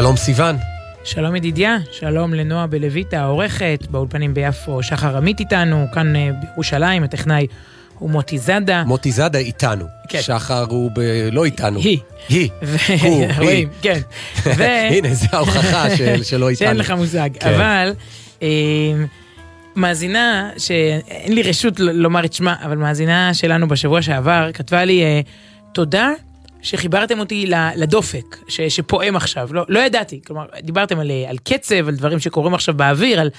שלום סיוון. שלום ידידיה, שלום לנועה בלויטה העורכת, באולפנים ביפו שחר עמית איתנו, כאן בירושלים הטכנאי הוא מוטי זאדה. מוטי זאדה איתנו. כן. שחר הוא לא איתנו. היא. הוא, רואים, כן. הנה, זו ההוכחה שלא איתנו. שאין לך מושג. אבל מאזינה, שאין לי רשות לומר את שמה, אבל מאזינה שלנו בשבוע שעבר, כתבה לי, תודה שחיברתם אותי לדופק, שפועם עכשיו. לא ידעתי. כלומר, דיברתם על קצב, על דברים שקורים עכשיו באוויר, על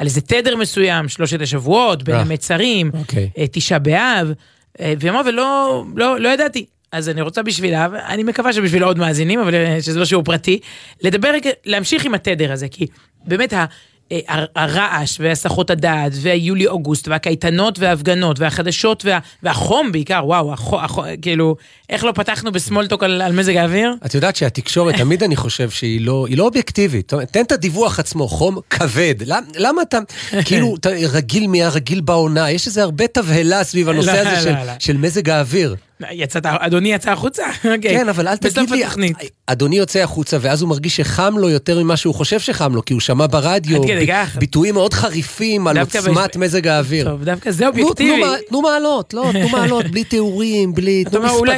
איזה תדר מסוים, 3 השבועות, בין המצרים, תשעה באב, ויאמר, ולא ידעתי. אז אני רוצה בשבילה, אני מקווה שבשבילה עוד מאזינים, אבל שזה משהו פרטי, להמשיך עם התדר הזה, כי באמת הרעש, והסחות הדעת, והיולי אוגוסט, והקייטנות, וההפגנות, והחדשות, והחום בעיקר, וואו, כאילו, איך לא פתחנו בסמולטוק על מזג האוויר? את יודעת שהתקשורת, תמיד אני חושב שהיא לא אובייקטיבית, תן את הדיווח עצמו, חום כבד, למה אתה, כאילו, רגיל בעונה, יש איזה הרבה תבהלה סביב הנושא הזה של מזג האוויר. אדוני יצא החוצה? כן, אבל אל תגיד לי, אדוני יוצא החוצה ואז הוא מרגיש שחם לו יותר ממה שהוא חושב שחם לו, כי הוא שמע ברדיו ביטויים מאוד חריפים על עוצמת מזג האוויר. טוב, דווקא זה אובייקטיבי. תנו מעלות, בלי תיאורים, בלי...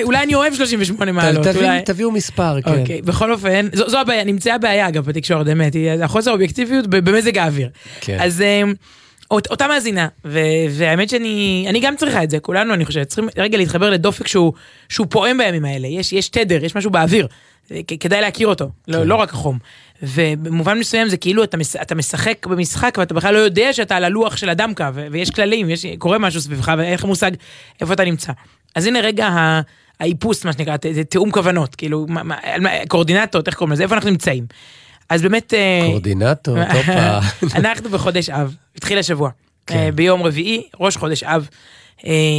אולי אני אוהב 38 מעלות. תביאו מספר, כן. בכל אופן, זו הבעיה, נמצאה הבעיה אגב בתקשורת, באמת, היא החוסר האובייקטיביות במזג האוויר. אז אותה מאזינה, והאמת שאני גם צריכה את זה, כולנו אני חושבת, צריכים רגע להתחבר לדופק שהוא פועם בימים האלה, יש תדר, יש משהו באוויר, כדאי להכיר אותו, לא רק החום, ובמובן מסוים זה כאילו אתה משחק במשחק, ואתה בכלל לא יודע שאתה על הלוח של הדמקה, ויש כללים, קורה משהו סביבך, ואין לך מושג איפה אתה נמצא. אז הנה רגע האיפוס, מה שנקרא, תאום כוונות, כאילו, קורדינטות, איך קוראים לזה, איפה אנחנו נמצאים. אז באמת... קורדינטור, טופה. אנחנו בחודש אב, התחיל השבוע. כן. ביום רביעי, ראש חודש אב.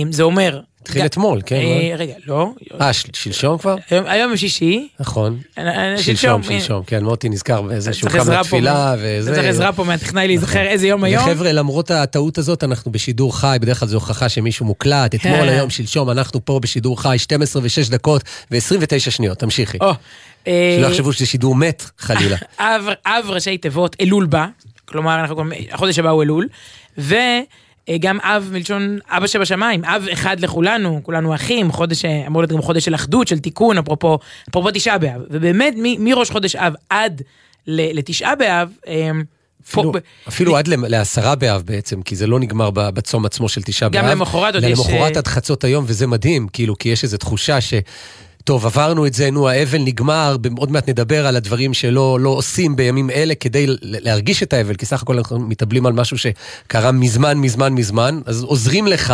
זה אומר... התחיל אתמול, כן? רגע, לא. שלשום כבר? היום שישי. נכון. שלשום, כן, מוטי נזכר באיזשהו כמה תפילה וזה. צריך עזרה פה מהטכנאי להיזכר איזה יום היום. וחבר'ה, למרות הטעות הזאת, אנחנו בשידור חי, בדרך כלל זו הוכחה שמישהו מוקלט, אתמול, היום, שלשום, אנחנו פה בשידור חי, 12:06:29. תמשיכי. שלא חשבו שזה שידור מת, חלילה. אב ראשי תיבות, אלול בא, כלומר, החודש הבא הוא אלול, וגם אב מלשון אבא שבשמיים, אב אחד לכולנו, כולנו אחים, חודש, אמור להיות גם חודש של אחדות, של תיקון, אפרופו תשעה באב, ובאמת מראש חודש אב עד לתשעה באב, אפילו עד לעשרה באב בעצם, כי זה לא נגמר בצום עצמו של תשעה באב, גם למחרת עד חצות היום, וזה מדהים, כאילו, כי יש איזו תחושה ש... טוב, עברנו את זה, נו, האבל נגמר, עוד מעט נדבר על הדברים שלא עושים בימים אלה כדי להרגיש את האבל, כי סך הכל אנחנו מתאבלים על משהו שקרה מזמן, אז עוזרים לך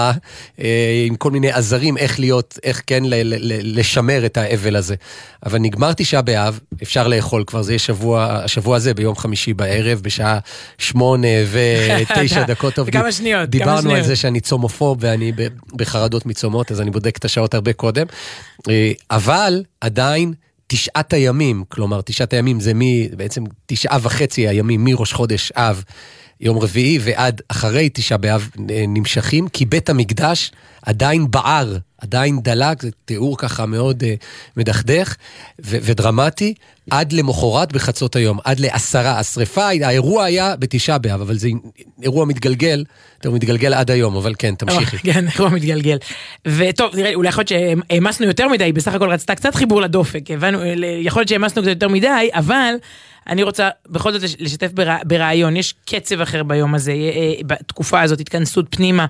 עם כל מיני עזרים איך להיות, איך כן לשמר את האבל הזה. אבל נגמר תשעה באב, אפשר לאכול כבר, זה יהיה השבוע הזה ביום חמישי בערב, בשעה 8:09. וכמה שניות. דיברנו על זה שאני צומופוב ואני בחרדות מצומות, אז אני בודק את השעות הרבה קודם. אבל עדיין 9 הימים, כלומר 9 הימים זה בעצם 9.5 הימים מראש חודש אב, יום רביעי ועד אחרי 9 באב נמשכים, כי בית המקדש עדיין בער, עדיין דלק, זה תיאור ככה מאוד מדכדך ודרמטי, עד למחרת בחצות היום, עד ל10, השריפה, האירוע היה ב9 באב, אבל זה אירוע מתגלגל, הוא מתגלגל עד היום, אבל כן, תמשיכי. כן, אירוע מתגלגל. וטוב, נראה, אולי יכול להיות שהמסנו יותר מדי, בסך הכל רצתה קצת חיבור לדופק, יכול להיות שהמסנו קצת יותר מדי, אבל אני רוצה בכל זאת לשתף ברעיון, יש קצב אחר ביום הזה, בתקופה הזאת, התכנסות פנימה,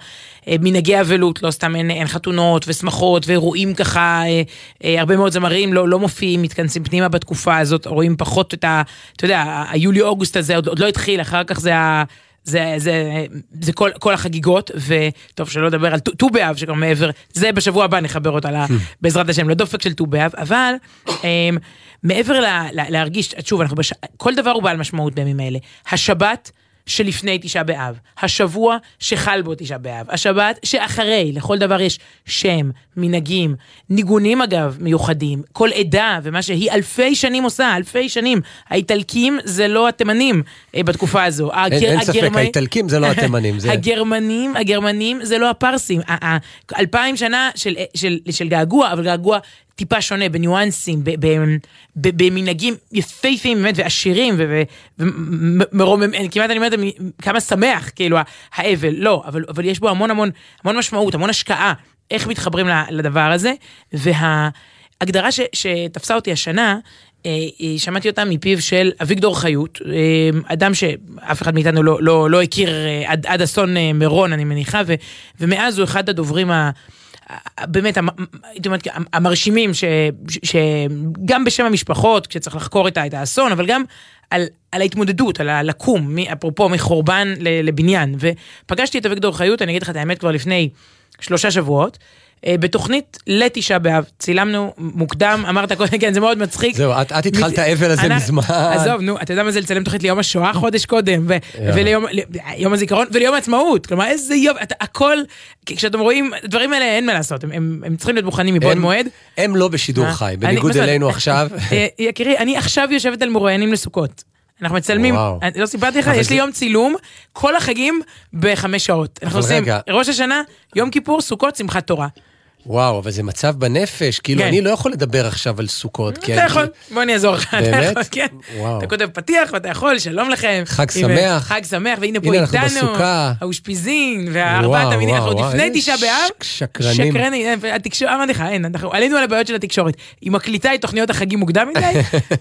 מנהגי אבלות, לא סתם אין חתונות ושמחות, ורואים ככה, הרבה מאוד זמרים לא מופיעים, מתכנסים פנימה בתקופה הזאת, רואים פחות את אתה יודע, היולי-אוגוסט הזה עוד לא התחיל, אחר כך זה כל החגיגות, וטוב שלא לדבר על ט"ו באב, שגם מעבר, זה בשבוע הבא נחבר אותה, בעזרת השם, לדופק של ט"ו באב, אבל מעבר להרגיש, שוב, כל דבר הוא בעל משמעות בימים האלה, השבת שלפני תשעה באב, השבוע שחל בו תשעה באב, השבת שאחרי, לכל דבר יש שם, מנהגים, ניגונים אגב מיוחדים, כל עדה ומה שהיא אלפי שנים עושה, אלפי שנים, האיטלקים זה לא התימנים בתקופה הזו. אין ספק, האיטלקים זה לא התימנים. הגרמנים זה לא הפרסים, 2000 שנה של געגוע, אבל געגוע טיפה שונה, בניואנסים, במנהגים יפהפיים באמת, ועשירים, ומרוממים, כמעט אני אומרת, כמה שמח, כאילו, האבל, לא, אבל יש בו המון המון, המון משמעות, המון השקעה, איך מתחברים לדבר הזה, וההגדרה שתפסה אותי השנה, שמעתי אותה מפיו של אביגדור חיות, אדם שאף אחד מאיתנו לא הכיר עד אסון מרון, אני מניחה, ומאז הוא אחד הדוברים באמת, המרשימים, שגם בשם המשפחות, כשצריך לחקור את האסון, אבל גם על ההתמודדות, על הלקום, אפרופו מחורבן לבניין, ופגשתי את אביגדור חיות, אני אגיד לך את האמת כבר לפני 3 שבועות, בתוכנית לתשעה באב, צילמנו מוקדם, אמרת קודם, כן, זה מאוד מצחיק. זהו, את התחלת האבל הזה מזמן. עזוב, נו, אתה יודע מה זה לצלם תוכנית ליום השואה חודש קודם, וליום הזיכרון, וליום העצמאות, כלומר, איזה יום, הכל, כשאתם רואים, הדברים האלה אין מה לעשות, הם צריכים להיות מוכנים מבעוד מועד. הם לא בשידור חי, בניגוד אלינו עכשיו. יקירי, אני עכשיו יושבת על מרואיינים לסוכות. אנחנו מצלמים, לא סיפרתי לך, יש לי יום צילום, כל החגים ב5 שעות. אנחנו עושים ראש השנה, יום כיפור, סוכות, שמחת תורה. וואו, אבל זה מצב בנפש, כאילו אני לא יכול לדבר עכשיו על סוכות. אתה יכול, בוא אני אעזור לך. באמת? אתה כותב פתיח ואתה יכול, שלום לכם. חג שמח. חג שמח, והנה פה איתנו, האושפיזין, והארבעת המינים, אנחנו לפני 9 באב. שקרנים. אמרתי לך, עלינו על הבעיות של התקשורת. היא מקליטה את תוכניות החגים מוקדם מדי,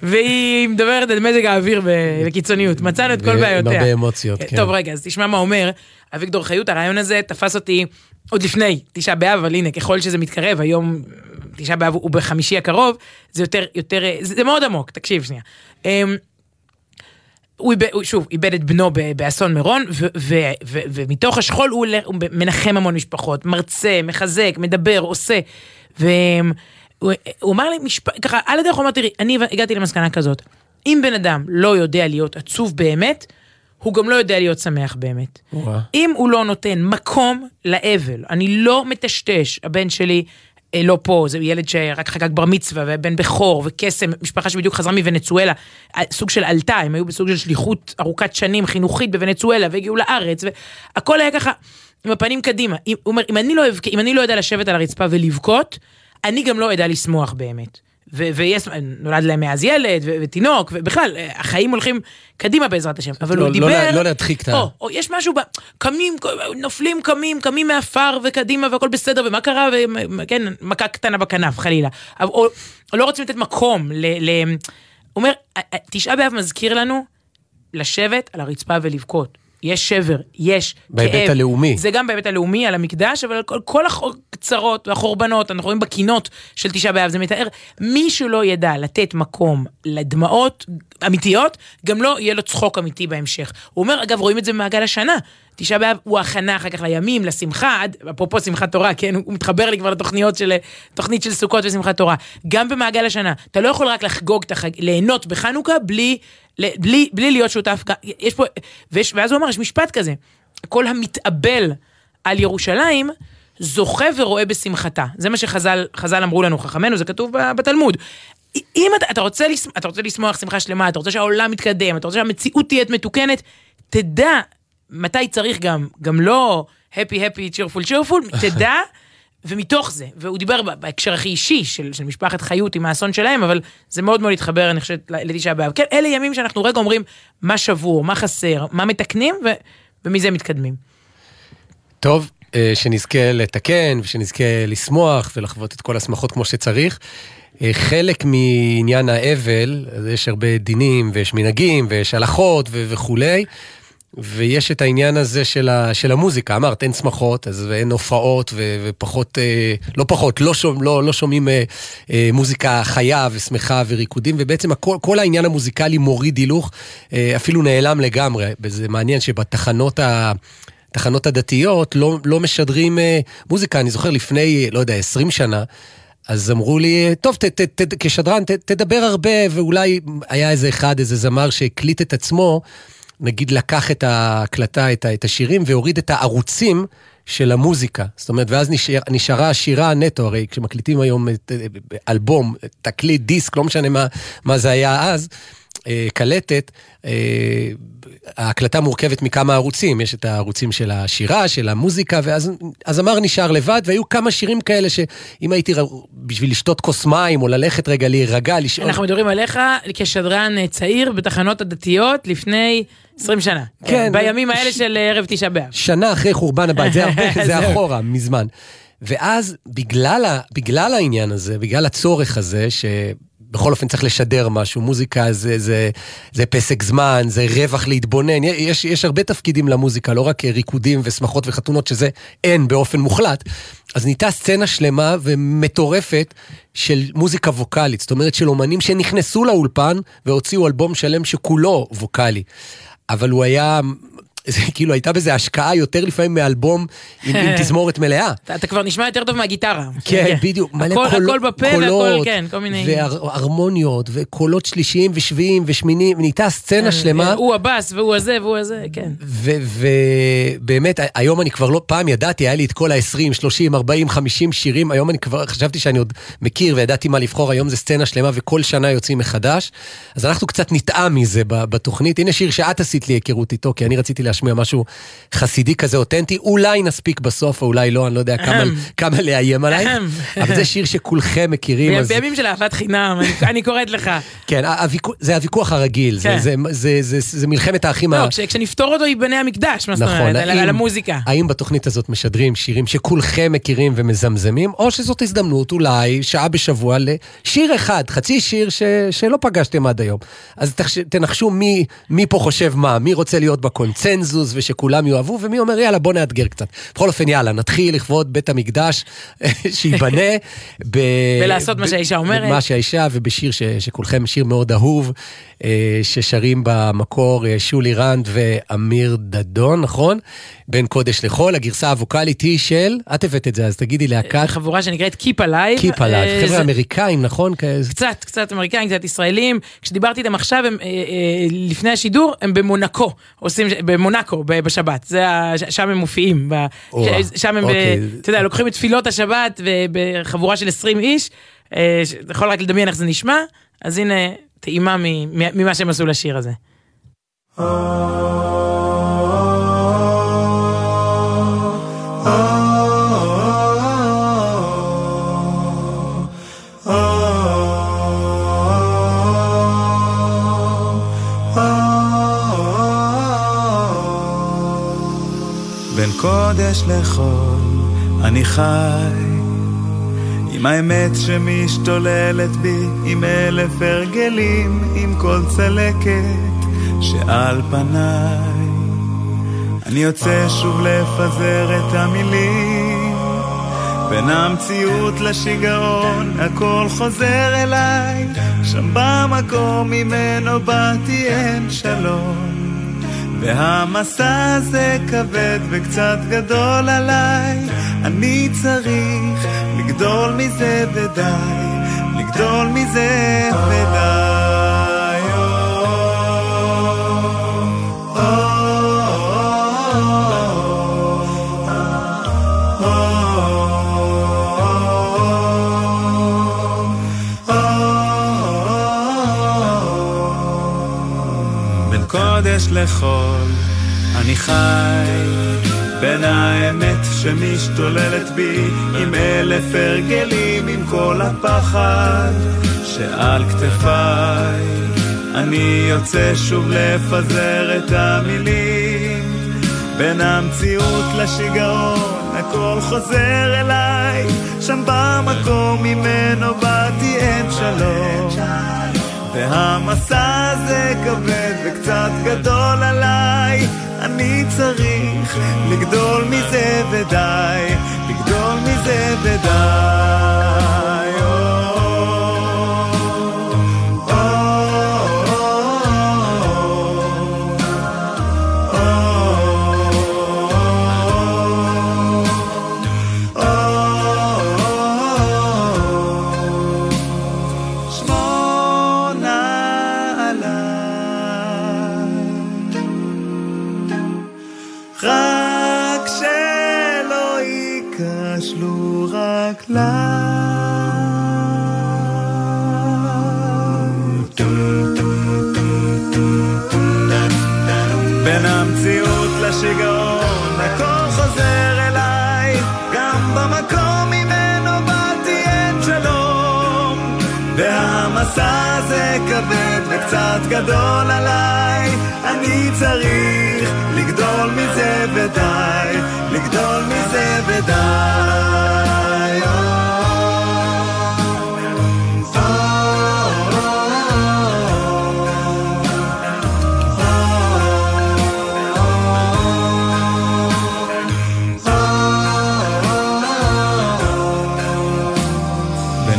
והיא מדברת על מזג האוויר וקיצוניות. מצאנו את כל בעיותיה. הרבה אמוציות, כן. טוב, רגע, אז תשמע מה אומר. אביגדור חיות, הרעיון הזה תפס אותי עוד לפני 9 באב, אבל הנה, ככל שזה מתקרב, היום 9 באב הוא ב5 הקרוב, זה יותר, זה מאוד עמוק, תקשיב שנייה. הוא שוב, איבד את בנו באסון מירון, ומתוך השכול הוא מנחם המון משפחות, מרצה, מחזק, מדבר, עושה, והוא אמר לי, ככה, על הדרך הוא אמר, תראי, אני הגעתי למסקנה כזאת, אם בן אדם לא יודע להיות עצוב באמת, הוא גם לא יודע להיות שמח באמת. אם הוא לא נותן מקום לאבל, אני לא מטשטש, הבן שלי לא פה, זה ילד שרק חגג בר מצווה, ובן בחור, וקסם, משפחה שבדיוק חזרה מוונצואלה, סוג של עלתה, הם היו בסוג של שליחות ארוכת שנים, חינוכית בוונצואלה, והגיעו לארץ, והכל היה ככה, עם הפנים קדימה. הוא אומר, אם אני לא יודע לשבת על הרצפה ולבכות, אני גם לא יודע לשמוח באמת. ונולד להם מאז ילד, ותינוק, ובכלל, החיים הולכים קדימה בעזרת השם, אבל הוא דיבר... לא להדחיק את ה... או יש משהו, קמים, נופלים, קמים מאפר וקדימה, והכל בסדר, ומה קרה, וכן, מכה קטנה בכנף, חלילה. או לא רוצים לתת מקום, אומר, 9 באב מזכיר לנו, לשבת על הרצפה ולבכות. יש שבר, יש כאב. בהיבט הלאומי. זה גם בהיבט הלאומי, על המקדש, אבל כל הקצרות והחורבנות, אנחנו רואים בקינות של 9 באב, זה מתאר, מי שלא ידע לתת מקום לדמעות אמיתיות, גם לא יהיה לו צחוק אמיתי בהמשך. הוא אומר, אגב, רואים את זה במעגל השנה. 9 באב הוא הכנה אחר כך לימים, לשמחה, אפרופו שמחת תורה, כן, הוא מתחבר לי כבר לתוכניות של סוכות ושמחת תורה. גם במעגל השנה, אתה לא יכול רק לחגוג, ליהנות בחנוכה בלי להיות שותף, יש פה, ואז הוא אמר, יש משפט כזה, כל המתאבל על ירושלים, זוכה ורואה בשמחתה, זה מה שחז"ל אמרו לנו, חכמנו, זה כתוב בתלמוד, אם אתה רוצה לשמוח שמחה שלמה, אתה רוצה שהעולם מתקדם, אתה רוצה שהמציאות תהיה מתוקנת, תדע, מתי צריך גם לא, happy, cheerful, תדע, ומתוך זה, והוא דיבר בהקשר הכי אישי של משפחת חיות עם האסון שלהם, אבל זה מאוד מאוד התחבר, אני חושבת, לתשעה באב. כן, אלה ימים שאנחנו רגע אומרים, מה שבור, מה חסר, מה מתקנים, ומזה מתקדמים. טוב, שנזכה לתקן, ושנזכה לשמוח, ולחוות את כל השמחות כמו שצריך. חלק מעניין האבל, יש הרבה דינים, ויש מנהגים, ויש הלכות, וכולי, ויש את העניין הזה של המוזיקה, אמרת, אין שמחות, אז אין הופעות, ופחות, לא שומעים מוזיקה חיה ושמחה וריקודים, ובעצם כל העניין המוזיקלי מוריד הילוך, אפילו נעלם לגמרי, וזה מעניין שבתחנות התחנות הדתיות לא משדרים מוזיקה, אני זוכר לפני, לא יודע, 20 שנה, אז אמרו לי, טוב, כשדרן, תדבר הרבה, ואולי היה איזה זמר שהקליט את עצמו, נגיד לקח את ההקלטה, את השירים, והוריד את הערוצים של המוזיקה. זאת אומרת, ואז נשארה השירה נטו, הרי כשמקליטים היום אלבום, תקליט, דיסק, לא משנה מה זה היה אז, קלטת, ההקלטה מורכבת מכמה ערוצים, יש את הערוצים של השירה, של המוזיקה, ואז אמר נשאר לבד, והיו כמה שירים כאלה שאם הייתי בשביל לשתות כוס מים, או ללכת רגע להירגע, לשאול... אנחנו מדברים עליך כשדרן צעיר בתחנות הדתיות לפני 20 שנה. כן. בימים האלה של ערב תשעה באב. שנה אחרי חורבן הבית, זה אחורה, מזמן. ואז בגלל העניין הזה, בגלל הצורך הזה, שבכל אופן צריך לשדר משהו, מוזיקה זה פסק זמן, זה רווח להתבונן, יש הרבה תפקידים למוזיקה, לא רק ריקודים ושמחות וחתונות, שזה אין באופן מוחלט, אז ניתה סצנה שלמה ומטורפת של מוזיקה ווקלית, זאת אומרת של אומנים שנכנסו לאולפן, והוציאו אלבום שלם שכולו ווקלי, אבל הוא היה... זה, כאילו הייתה בזה השקעה יותר לפעמים מאלבום עם תזמורת מלאה. אתה כבר נשמע יותר טוב מהגיטרה. כן, בדיוק. הכל בפה והכל, כן, כל מיני. והרמוניות וקולות שלישיים ושביעים ושמינים, נהייתה סצנה שלמה. הוא הבאס והוא הזה והוא הזה, כן. ובאמת, היום אני כבר לא פעם ידעתי, היה לי את כל ה-20, 30, 40, 50 שירים, היום אני כבר חשבתי שאני עוד מכיר וידעתי מה לבחור, היום זה סצנה שלמה וכל שנה יוצאים מחדש, אז אנחנו קצת נטעם מזה בתוכנית. הנה שיר שאת עשית לי היכרות איתו, כי אני רציתי להשמיע משהו חסידי כזה אותנטי, אולי נספיק בסוף, או אולי לא, אני לא יודע כמה להיים עליי, אבל זה שיר שכולכם מכירים. בימים של אהבת חינם, אני קוראת לך. כן, זה הוויכוח הרגיל, זה מלחמת האחים. לא, כשנפתור אותו ייבנה המקדש, מה זאת אומרת, על המוזיקה. האם בתוכנית הזאת משדרים שירים שכולכם מכירים ומזמזמים, או שזאת הזדמנות אולי שעה בשבוע לשיר אחד, חצי שיר שלא פגשתם עד היום. אז תנחשו מי פה חושב מה, מי רוצה להיות בקונצנזוס, ושכולם יאהבו, ומי אומר, יאללה, בוא נאתגר קצת. בכל אופן, יאללה, נתחיל לכבוד בית המקדש שיבנה ולעשות מה שהאישה אומרת. מה שהאישה, ובשיר שכולכם, שיר מאוד אהוב, ששרים במקור שולי רנד ואמיר דדון, נכון? בין קודש לחול, הגרסה הווקלית היא של, את הבאת את זה, אז תגידי להקת. חבורה שנקראת Keep Alive. Keep Alive, חבר'ה אמריקאים, נכון? קצת אמריקאים, קצת ישראלים. כשדיברתי איתם עכשיו, לפני השידור, הם במונקו, עושים במונקו, בשבת, שם הם מופיעים, שם הם, אתה יודע, לוקחים את תפילות השבת, בחבורה של 20 איש, יכול רק לדמיין איך זה נשמע, אז הנה טעימה ממה שהם עשו לשיר הזה. קודש לחול, אני חי עם האמת שמשתוללת בי, עם אלף הרגלים, עם כל צלקת שעל פניי. אני יוצא שוב לפזר את המילים, בין המציאות לשיגעון, הכל חוזר אליי, שם במקום ממנו באתי אין שלום. והמסע הזה כבד וקצת גדול עליי, אני צריך לגדול מזה ודי, לגדול מזה ודי. בין קודש לחול אני חי בין האמת שמשתוללת בי, עם אלף הרגלים, עם כל הפחד שעל כתפיי. אני יוצא שוב לפזר את המילים, בין המציאות לשיגעון, הכל חוזר אליי, שם במקום ממנו באתי אין שלום. והמסע הזה כבד וקצת גדול עליי, אני צריך לגדול מזה ודי, לגדול מזה ודי. Dum dum dum המסע זה כבד וקצת גדול עליי, אני צריך לגדול מזה ודי, לגדול מזה ודי.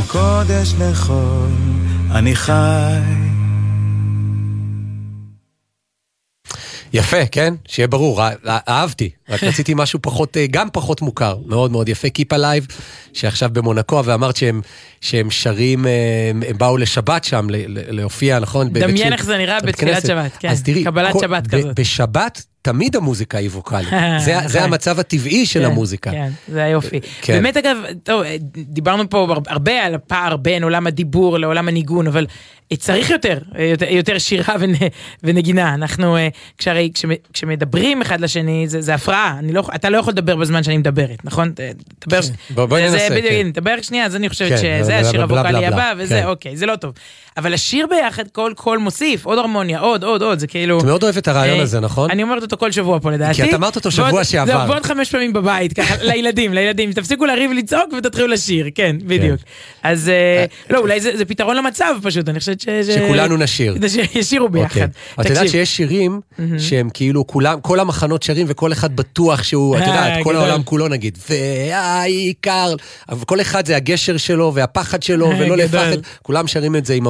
קודש לחול, אני חי. יפה, כן? שיהיה ברור, אהבתי. רק רציתי משהו פחות, גם פחות מוכר. מאוד מאוד יפה, Keep Alive, שעכשיו במונקו, ואמרת שהם שרים, הם באו לשבת שם, להופיע, נכון? דמיין איך זה נראה בתחילת שבת, כן. אז תראי, קבלת שבת כזאת. בשבת תמיד המוזיקה היא ווקלית. זה המצב הטבעי של המוזיקה. כן, זה היופי. באמת אגב, דיברנו פה הרבה על הפער בין עולם הדיבור לעולם הניגון, אבל צריך יותר שירה ונגינה. אנחנו, כשמדברים אחד לשני, זה הפרעה. אתה לא יכול לדבר בזמן שאני מדברת, נכון? בואי ננסה. דבר שנייה, אז אני חושבת שזה השיר הווקלי הבא, וזה אוקיי, זה לא טוב. אבל השיר ביחד, כל מוסיף, עוד הרמוניה, עוד, זה כאילו... את מאוד אוהבת את הרעיון הזה, נכון? אני אומרת אותו כל שבוע פה לדעתי. כי את אמרת אותו שבוע שעבר. זה עובד 5 פעמים בבית, ככה, לילדים, תפסיקו להריב לצעוק ותתחילו לשיר, כן, בדיוק. אז, לא, אולי זה פתרון למצב פשוט, אני חושבת שכולנו נשיר. ישירו ביחד. את יודעת שיש שירים שהם כאילו כולם, כל המחנות שרים וכל אחד בטוח שהוא, את יודעת, כל העולם כולו נגיד, והעיקר, כל אחד זה הגשר שלו והפחד שלו ולא לפחד, כולם שרים את זה עם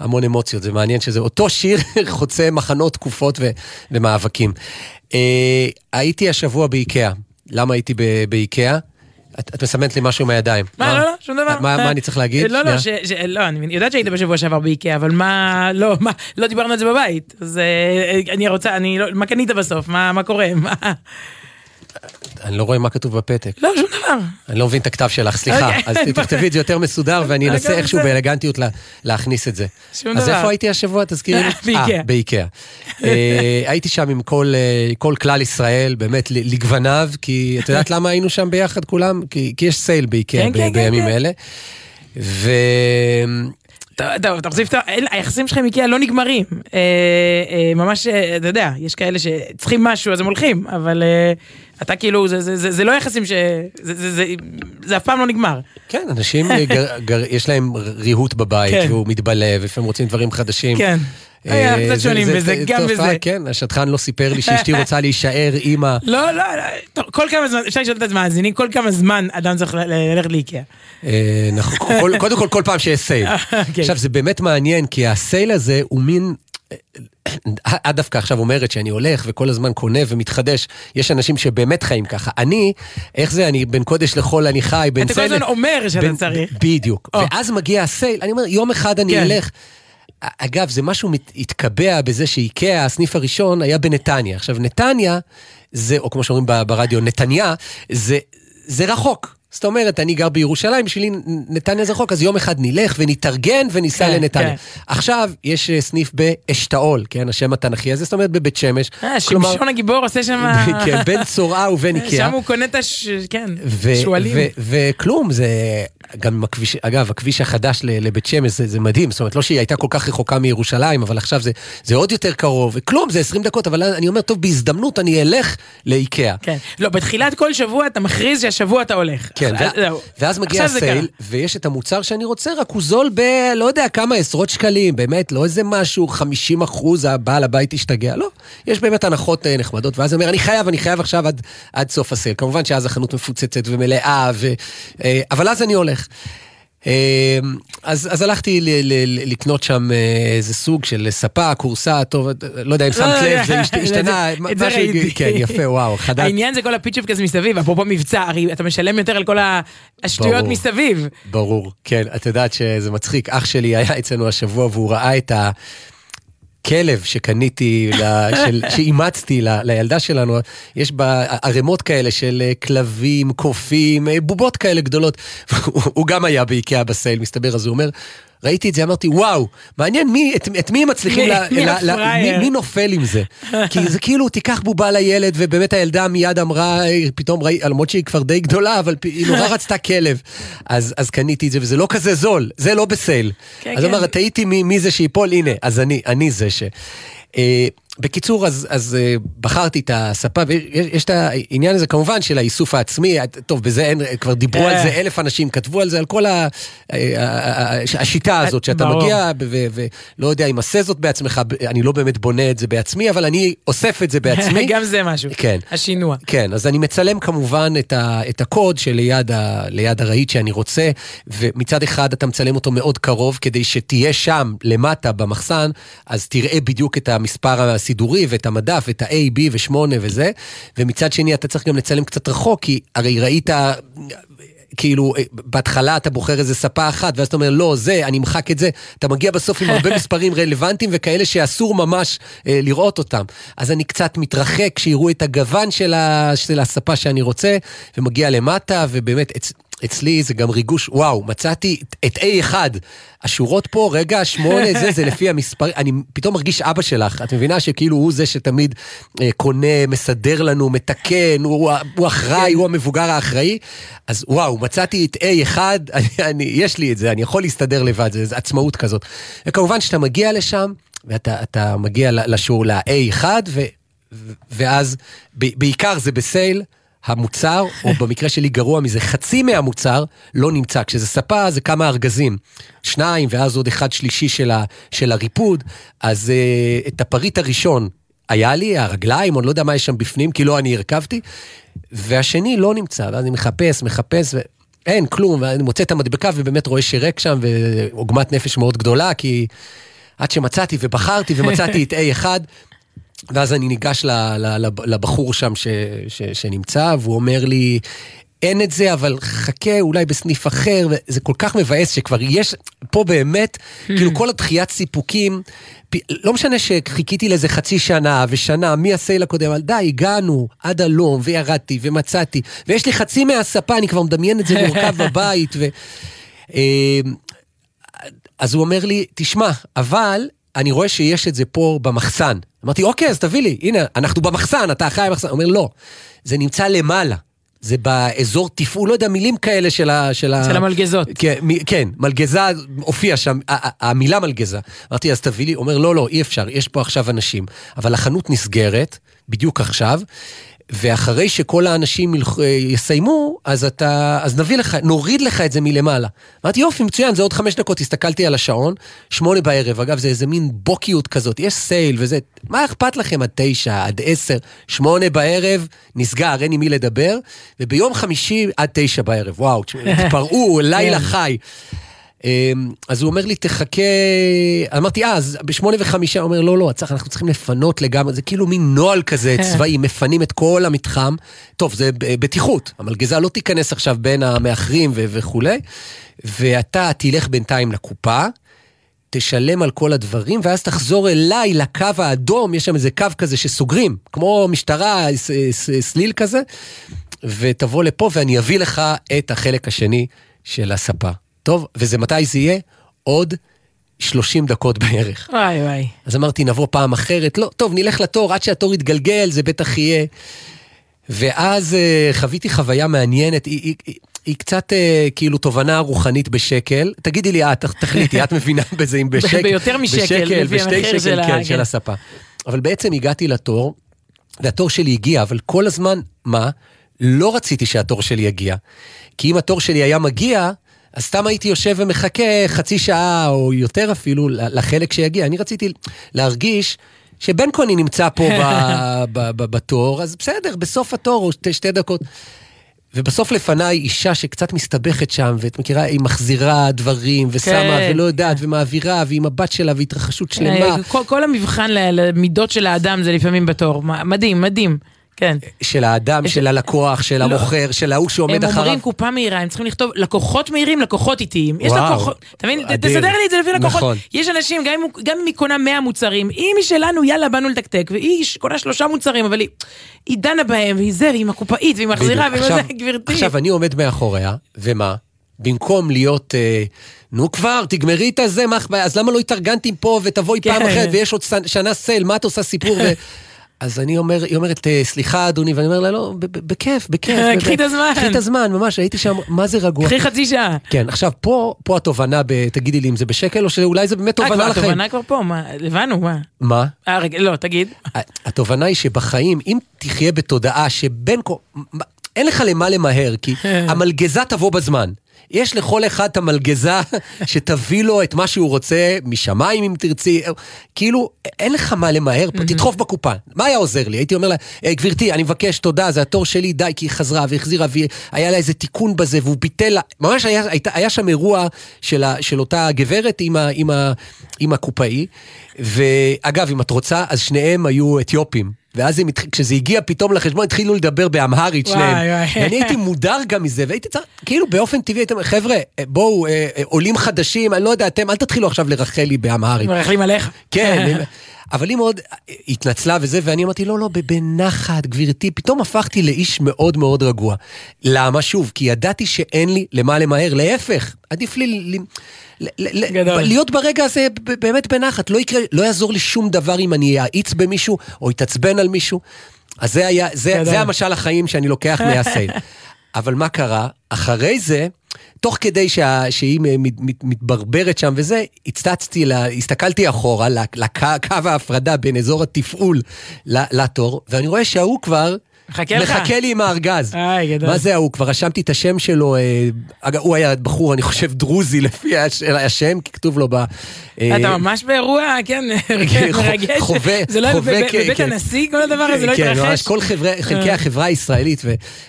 המון אמוציות, זה מעניין שזה אותו שיר חוצה מחנות, תקופות ומאבקים. הייתי השבוע באיקאה, למה הייתי באיקאה? את מסמנת לי משהו מהידיים. מה, לא, שום דבר. מה אני צריך להגיד? לא, אני יודעת שהיית בשבוע שעבר באיקאה, אבל מה, לא דיברנו על זה בבית, אז אני רוצה, מה קנית בסוף? מה קורה? אני לא רואה מה כתוב בפתק. לא, שום דבר. אני לא מבין את הכתב שלך, סליחה. אז תכתבי את זה יותר מסודר, ואני אנסה איכשהו באלגנטיות להכניס את זה. שום דבר. אז איפה הייתי השבוע? תזכירי לי. באיקאה. הייתי שם עם כל כלל ישראל, באמת לגווניו, כי את יודעת למה היינו שם ביחד כולם? כי יש סייל באיקאה בימים אלה. היחסים שלכם איקאה לא נגמרים ממש, אתה יודע, יש כאלה שצריכים משהו אז הם הולכים, אבל אתה כאילו, זה לא יחסים זה אף פעם לא נגמר. כן, אנשים יש להם ריהוט בבית והוא מתבלה והם רוצים דברים חדשים. כן, היה קצת שונים בזה, גם בזה. כן, השטחן לא סיפר לי שאשתי רוצה להישאר אימא. לא, לא, כל כמה זמן, אפשר לשאול את המאזינים, כל כמה זמן אדם צריך ללכת לאיקאה? קודם כל, כל פעם שיש סייל. עכשיו, זה באמת מעניין, כי הסייל הזה הוא מין... עד דווקא עכשיו אומרת שאני הולך וכל הזמן קונה ומתחדש, יש אנשים שבאמת חיים ככה. אני, איך זה, אני בין קודש לחול אני חי, בין סייל... אתה כל הזמן אומר שאתה צריך. בדיוק. ואז מגיע הסייל, אני אומר, יום אחד אני אלך. אגב, זה משהו התקבע בזה שאיקאה, הסניף הראשון, היה בנתניה. עכשיו, נתניה, זה, או כמו שאומרים ברדיו, נתניה, זה רחוק. זאת אומרת, אני גר בירושלים, בשבילי נתניה זה רחוק, אז יום אחד נלך ונתארגן וניסע לנתניה. עכשיו, יש סניף באשתאול, כן, השם התנ"כי הזה, זאת אומרת, בבית שמש. שמשון הגיבור עושה שם... כן, בין צורעה ובין איקאה. שם הוא קונה את השועלים. וכלום, זה... גם הכביש, אגב, הכביש החדש לבית שמש, זה מדהים, זאת אומרת, לא שהיא הייתה כל כך רחוקה מירושלים, אבל עכשיו זה עוד יותר קרוב, וכלום, זה 20 דקות, אבל אני אומר, טוב, בהזדמנות אני אלך לאיקאה. כן. לא, בתחילת כל שבוע אתה מכריז שהשבוע אתה הולך. כן, ואז מגיע הסייל, ויש את המוצר שאני רוצה, רק הוא זול ב, לא יודע, כמה עשרות שקלים, באמת, לא איזה משהו, 50% הבעל הבית השתגע, לא. יש באמת הנחות נחמדות, ואז אומר, אני חייב עכשיו עד סוף הסייל. כמובן שאז החנות מפוצצת ומלאה, אבל אז אני הולך. אז הלכתי לקנות שם איזה סוג של ספה, קורסה, טוב, לא יודע אם שמת לב, זה השתנה, משהו, כן, יפה, וואו, חדש. העניין זה כל הפיצ'ופ כזה מסביב, אפרופו מבצע, הרי אתה משלם יותר על כל השטויות מסביב. ברור, כן, את יודעת שזה מצחיק, אח שלי היה אצלנו השבוע והוא ראה את ה... כלב שקניתי, שאימצתי לילדה שלנו, יש בה ערימות כאלה של כלבים, קופים, בובות כאלה גדולות, הוא גם היה באיקאה בסייל, מסתבר, אז הוא אומר, ראיתי את זה, אמרתי, וואו, מעניין את מי הם מצליחים, מי נופל עם זה. כי זה כאילו, תיקח בובה לילד, ובאמת הילדה מיד אמרה, פתאום ראי, למרות שהיא כבר די גדולה, אבל היא נורא רצתה כלב. אז קניתי את זה, וזה לא כזה זול, זה לא בסייל. אז אמר, תהיתי מי זה שיפול, הנה, אז אני זה ש... בקיצור, אז בחרתי את הספה, ויש את העניין הזה כמובן של האיסוף העצמי, טוב, בזה אין, כבר דיברו על זה 1,000 אנשים, כתבו על זה, על כל השיטה הזאת, שאתה מגיע, ולא יודע אם עשה זאת בעצמך, אני לא באמת בונה את זה בעצמי, אבל אני אוסף את זה בעצמי. גם זה משהו, השינוע. כן, אז אני מצלם כמובן את הקוד שליד הרעית שאני רוצה, ומצד אחד אתה מצלם אותו מאוד קרוב, כדי שתהיה שם למטה במחסן, אז תראה בדיוק את המספר סידורי ואת המדף ואת ה-A, B ו-8 וזה, ומצד שני אתה צריך גם לצלם קצת רחוק, כי הרי ראית כאילו בהתחלה אתה בוחר איזה ספה אחת ואז אתה אומר לא זה, אני מחק את זה, אתה מגיע בסוף עם הרבה מספרים רלוונטיים וכאלה שאסור ממש לראות אותם, אז אני קצת מתרחק שיראו את הגוון של הספה שאני רוצה ומגיע למטה, ובאמת אצלי זה גם ריגוש, וואו, מצאתי את A1, השורות פה, רגע, 8, זה לפי המספר, אני פתאום מרגיש אבא שלך, את מבינה שכאילו הוא זה שתמיד קונה, מסדר לנו, מתקן, הוא אחראי, הוא המבוגר האחראי, אז וואו, מצאתי את A1, יש לי את זה, אני יכול להסתדר לבד, זה עצמאות כזאת, וכמובן שאתה מגיע לשם, ואתה מגיע לשור, ל-A1, ואז בעיקר זה בסייל, המוצר, או במקרה שלי גרוע מזה, חצי מהמוצר לא נמצא. כשזה ספה, זה כמה ארגזים. 2, ואז עוד 1/3 של הריפוד. אז את הפריט הראשון היה לי, הרגליים, אני לא יודע מה יש שם בפנים, כי לא אני הרכבתי. והשני לא נמצא, ואז אני מחפש, ואין כלום, ואני מוצא את המדבקה, ובאמת רואה שרק שם, ועוגמת נפש מאוד גדולה, כי עד שמצאתי ובחרתי, ומצאתי את A1, ואז אני ניגש לבחור שם שנמצא, והוא אומר לי, אין את זה, אבל חכה, אולי בסניף אחר, וזה כל כך מבאס שכבר יש, פה באמת, כאילו כל הדחיית סיפוקים, לא משנה שחיכיתי לזה חצי שנה ושנה, מי הסייל הקודם, אבל די, הגענו עד הלום, וירדתי ומצאתי, ויש לי חצי מהספה, אני כבר מדמיין את זה מורכב בבית, אז הוא אומר לי, תשמע, אבל אני רואה שיש את זה פה במחסן. אמרתי, אוקיי, אז תביא לי, הנה, אנחנו במחסן, אתה אחראי במחסן. הוא אומר, לא, זה נמצא למעלה. זה באזור תפעול, לא יודע, מילים כאלה של המלגזות. כן, מלגזה הופיע שם, המילה מלגזה. אמרתי, אז תביא לי, הוא אומר, לא, אי אפשר, יש פה עכשיו אנשים. אבל החנות נסגרת, בדיוק עכשיו, ואחרי שכל האנשים יסיימו, אז נביא לך, נוריד לך את זה מלמעלה. אמרתי, יופי, מצוין, זה עוד 5 דקות, הסתכלתי על השעון, 8 בערב, אגב, זה איזה מין בוקיות כזאת, יש סייל וזה, מה אכפת לכם עד 9, עד 10, 8 בערב, נסגר, אין עם מי לדבר, וביום 5 עד 9 בערב, וואו, תפרעו, לילה חי. אז הוא אומר לי, תחכה, אמרתי, אז, ב-8:05, הוא אומר, לא, אנחנו צריכים לפנות לגמרי, זה כאילו מין נועל כזה, צבאי, מפנים את כל המתחם, טוב, זה בטיחות, המלגזה לא תיכנס עכשיו בין המאחרים וכולי, ואתה תלך בינתיים לקופה, תשלם על כל הדברים, ואז תחזור אליי לקו האדום, יש שם איזה קו כזה שסוגרים, כמו משטרה, סליל כזה, ותבוא לפה, ואני אביא לך את החלק השני של הספה. טוב, וזה מתי זה יהיה? עוד 30 דקות בערך. וואי. אז אמרתי, נבוא פעם אחרת, לא, טוב, נלך לתור, עד שהתור יתגלגל, זה בטח יהיה. ואז חוויתי חוויה מעניינת, היא קצת כאילו תובנה רוחנית בשקל, תגידי לי, תחליטי, את מבינה בזה אם בשקל, ביותר משקל, בשתי שקל של הספה. אבל בעצם הגעתי לתור, והתור שלי הגיע, אבל כל הזמן, לא רציתי שהתור שלי יגיע. כי אם התור שלי היה מגיע, אז סתם הייתי יושב ומחכה חצי שעה או יותר אפילו לחלק שיגיע. אני רציתי להרגיש שבן קוני נמצא פה בתור, אז בסדר, בסוף התור או 2 דקות. ובסוף לפניי אישה שקצת מסתבכת שם, ואת מכירה, היא מחזירה דברים, ושמה, ולא יודעת, ומעבירה, והיא מבט שלה, והתרחשות שלמה. כל המבחן למידות של האדם זה לפעמים בתור. מדהים. כן. של האדם, של הלקוח, של המוכר, של ההוא שעומד אחריו. הם אומרים קופה מהירה, הם צריכים לכתוב לקוחות מהירים, לקוחות איטיים. יש לקוחות, תסדר לי את זה לפי לקוחות. יש אנשים, גם אם היא קונה 100 מוצרים, היא משלנו, יאללה, באנו לתקתק, והיא קונה 3 מוצרים, אבל היא דנה בהם, והיא זר, היא מקופאית, והיא מחזירה, והיא מזה, גברתי. עכשיו, אני עומד מאחוריה, ומה? במקום להיות, נו כבר, תגמרי את הזה, אז למה לא התארגנתי פה ותבואי פעם אחרת, ויש עוד שנה סל, מה את עושה סיפור? אז אני אומר, היא אומרת, סליחה אדוני, ואני אומר לה, לא, בכיף, בכיף. קחי את הזמן. קחי את הזמן, ממש, הייתי שם, מה זה רגוע? קחי חצי שעה. כן, עכשיו, פה התובנה, תגידי לי אם זה בשקל, או שאולי זה באמת תובנה לחיים. התובנה כבר פה, לבנו, מה? מה? לא, תגיד. התובנה היא שבחיים, אם תחיה בתודעה שבין כל... אין לך למה למהר, כי המלגזה תבוא בזמן. יש לכל אחד את המלגזה שתביא לו את מה שהוא רוצה, משמיים אם תרצי, כאילו, אין לך מה למהר, תדחוף בקופה. מה היה עוזר לי? הייתי אומר לה, גברתי, אני מבקש, תודה, זה התור שלי, די, כי היא חזרה והחזירה, והיה לה איזה תיקון בזה, והוא ביטל לה, ממש היה שם אירוע של אותה גברת עם הקופאי, ואגב, אם את רוצה, אז שניהם היו אתיופים. ואז כשזה הגיע פתאום לחשבון, התחילו לדבר באמהרית שלהם. ואני הייתי מודר גם מזה, והייתי צריך, כאילו באופן טבעי הייתם, חבר'ה, בואו, עולים חדשים, אני לא יודע, אתם, אל תתחילו עכשיו לרחל לי באמהרית. מרחלים עליך. כן, אבל היא מאוד התנצלה וזה, ואני אמרתי, לא, בנחת, גבירתי, פתאום הפכתי לאיש מאוד מאוד רגוע. למה שוב? כי ידעתי שאין לי למה למהר, להפך, עדיף לי... להיות ברגע הזה באמת בנחת, לא יעזור לי שום דבר אם אני אעיץ במישהו, או יתעצבן על מישהו, אז זה המשל החיים שאני לוקח מהסייל. אבל מה קרה? אחרי זה, תוך כדי שהיא מתברברת שם וזה, הסתכלתי אחורה, לקו ההפרדה בין אזור התפעול לתור, ואני רואה שההוא כבר מחכה לי עם הארגז. מה זה הוא? כבר רשמתי את השם שלו, הוא היה בחור, אני חושב, דרוזי לפי השם, ככתוב לו ב... אתה ממש באירוע, כן, מרגש. זה לא בבית הנשיא, כל הדבר הזה לא התרחש. כל חלקי החברה הישראלית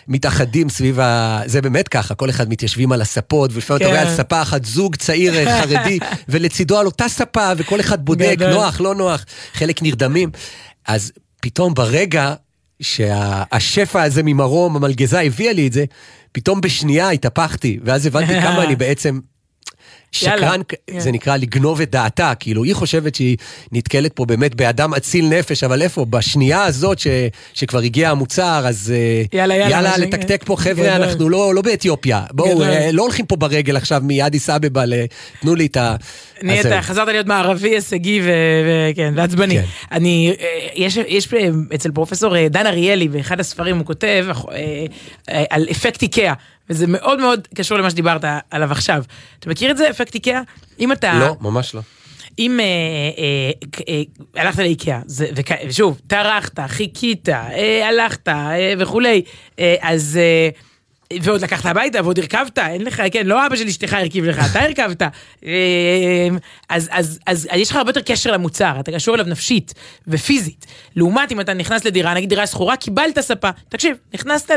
מתאחדים סביב ה... זה באמת ככה, כל אחד מתיישבים על הספות, ולפעמים אתה רואה על ספה אחת זוג צעיר חרדי, ולצידו על אותה ספה, וכל אחד בודק, נוח, לא נוח, חלק נרדמים. אז פתאום ברגע שהשפע הזה ממרום, המלגזה הביאה לי את זה, פתאום בשנייה התהפכתי, ואז הבנתי כמה אני בעצם שקרן, זה נקרא לגנוב את דעתה, כאילו היא חושבת שהיא נתקלת פה באמת באדם אציל נפש, אבל איפה? בשנייה הזאת שכבר הגיע המוצר, אז יאללה לתקתק פה חבר'ה, אנחנו לא באתיופיה, בואו, לא הולכים פה ברגל עכשיו מאדיס אבבה, תנו לי את ה... נהיית, חזרת להיות מערבי, הישגי ועצבני. יש אצל פרופסור דן אריאלי, באחד הספרים הוא כותב על אפקט איקאה, וזה מאוד מאוד קשור למה שדיברת עליו עכשיו. אתה מכיר את זה, אפקט איקאה? אם אתה... לא, ממש לא. אם הלכת לאיקאה, ושוב, תרחת, חיכית, הלכת וכולי, אז... ועוד לקחת הביתה, ועוד הרכבת, אין לך, כן, לא אבא של אשתך הרכיב לך, אתה הרכבת. אז יש לך הרבה יותר קשר למוצר, אתה קשור אליו נפשית ופיזית. לעומת אם אתה נכנס לדירה, נגיד דירה סחורה, קיבלת ספה. תקשיב, נכנסת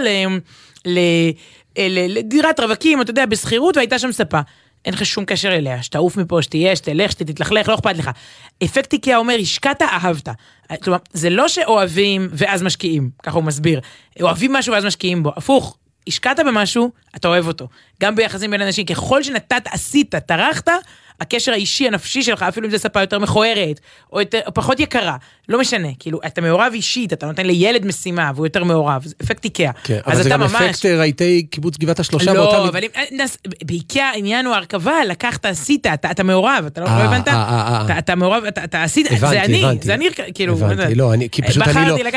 לדירת רווקים, אתה יודע, בסחירות, והייתה שם ספה. אין לך שום קשר אליה, שתעוף מפה, שתהיה, שתלך, שתתלכלך, לא אכפת לך. אפקט איקאה אומר, השקעת, אהבת. כלומר, זה לא שאוהבים ואז משקיעים, ככה הוא מסביר. אוהבים משהו ואז משקיעים בו. הפוך. השקעת במשהו, אתה אוהב אותו. גם ביחסים בין אנשים, ככל שנתת, עשית, תרחת, הקשר האישי, הנפשי שלך, אפילו אם זה ספה יותר מכוערת, או פחות יקרה, לא משנה. כאילו, אתה מעורב אישית, אתה נותן לילד משימה, והוא יותר מעורב. זה אפקט איקאה. אז אתה ממש... אבל זה גם אפקט ראיתי קיבוץ גבעת השלושה. לא, אבל באיקאה, עניין הוא הרכבה, לקחת, עשית, אתה מעורב, אתה לא הבנת? אתה מעורב, אתה עשית, זה אני, זה אני, כאילו... הבנתי, לא, כי פשוט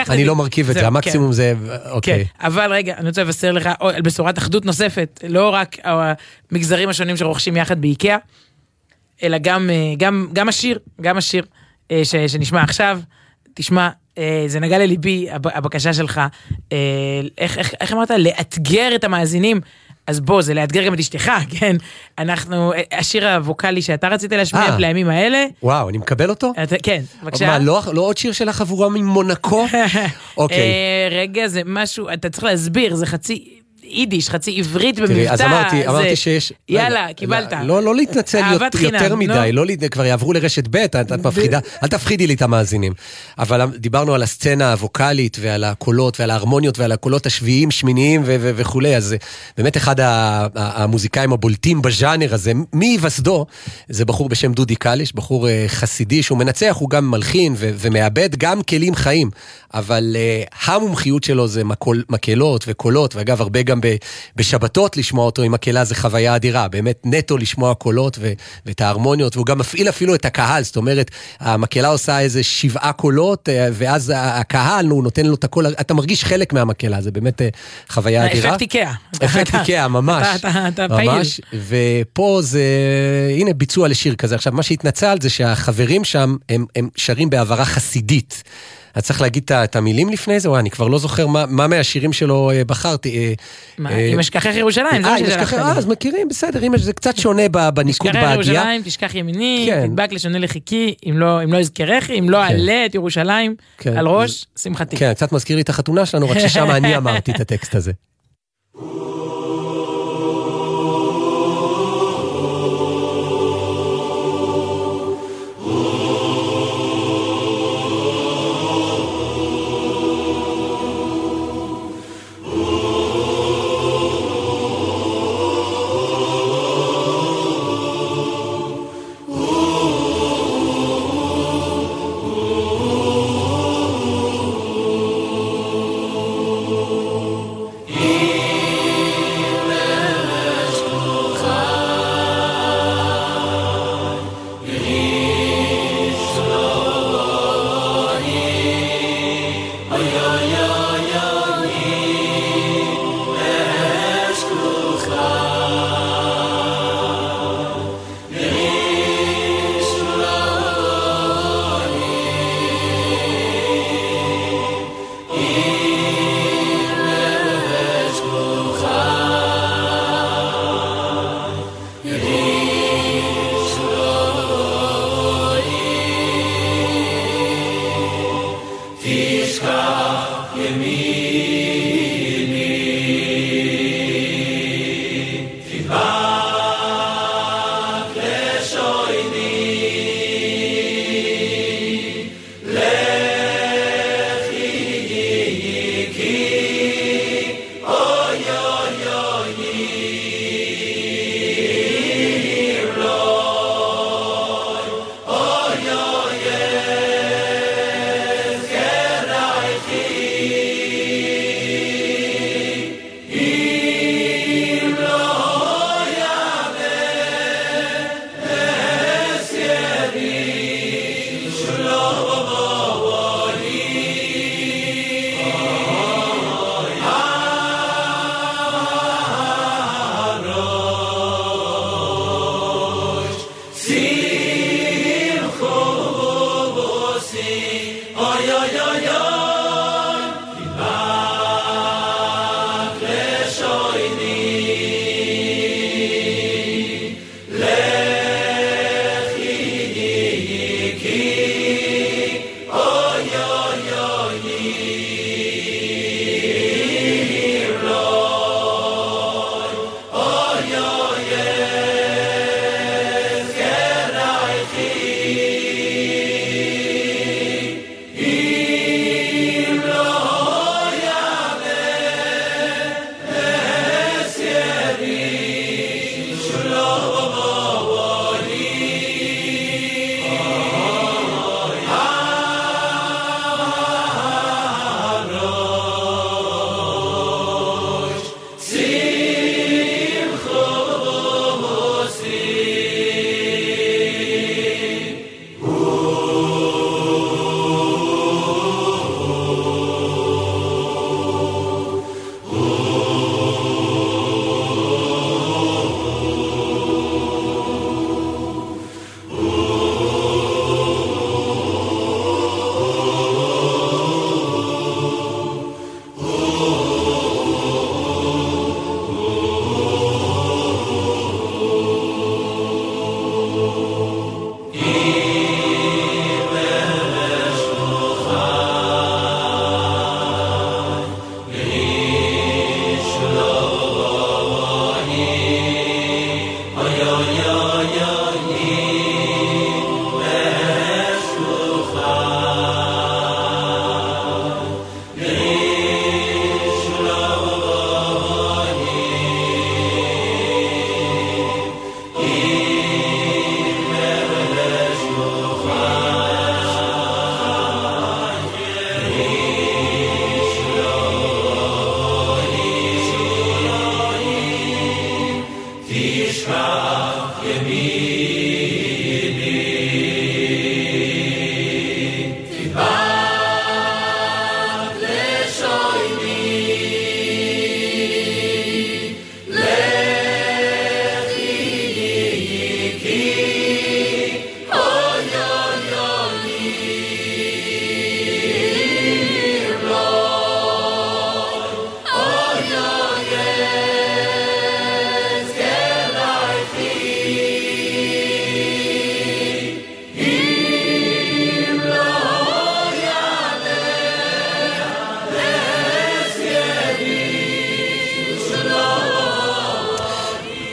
אני לא מרכיב את זה, המקסימום זה... אוקיי. אבל רגע, אני רוצה לבשר לך על בשורת אחדות נוספת, לא רק המגזרים השונים שרוכשים יחד באיקאה, אלא גם השיר שנשמע עכשיו, תשמע, זה נגע לליבי, הבקשה שלך, איך אמרת? לאתגר את המאזינים, אז בוא, זה לאתגר גם את אשתך, כן? אנחנו, השיר הווקלי שאתה רצית להשמיע בימים האלה. וואו, אני מקבל אותו? כן, בבקשה. מה, לא עוד שיר של החבורה ממונקו? אוקיי. רגע, זה משהו, אתה צריך להסביר, זה חצי... יידיש, חצי עברית במבטא. אז אמרתי שיש... יאללה, קיבלת. לא להתנצל יותר מדי, כבר יעברו לרשת ב', את מפחידה, אל תפחידי לי את המאזינים. אבל דיברנו על הסצנה הווקלית, ועל הקולות, ועל ההרמוניות, ועל הקולות השביעיים, שמיניים וכו'. אז באמת אחד המוזיקאים הבולטים בז'אנר הזה, מי וסדו, זה בחור בשם דודי קליש, בחור חסידי, שהוא מנצח, הוא גם מלחין, ומאבד גם כלים חיים. אבל המומחיות שלו זה מקהלות וקולות, ואגב הרבה גם גם בשבתות לשמוע אותו עם הקהילה, זה חוויה אדירה, באמת נטו לשמוע קולות ואת ההרמוניות, והוא גם מפעיל אפילו את הקהל, זאת אומרת, המקהילה עושה איזה 7 קולות, ואז הקהל, הוא נותן לו את הקול, אתה מרגיש חלק מהמקהילה, זה באמת חוויה אדירה. אפקט איקאה. אפקט איקאה, ממש. אתה פעיל. ופה זה, הנה ביצוע לשיר כזה. עכשיו, מה שהתנצל זה שהחברים שם, הם שרים בעברה חסידית. אתה צריך להגיד את המילים לפני זה, אני כבר לא זוכר מה מהשירים שלו בחרתי. אם אשכחך ירושלים, זה מה ששלחת לי. אז מכירים, בסדר, זה קצת שונה בניקוד בהגיעה. תשכח ירושלים, תשכח ימיני, תדבק לשוני לחיקי, אם לא אזכרך, אם לא עלה את ירושלים על ראש, שמחתי. כן, קצת מזכיר לי את החתונה שלנו, רק ששם אני אמרתי את הטקסט הזה.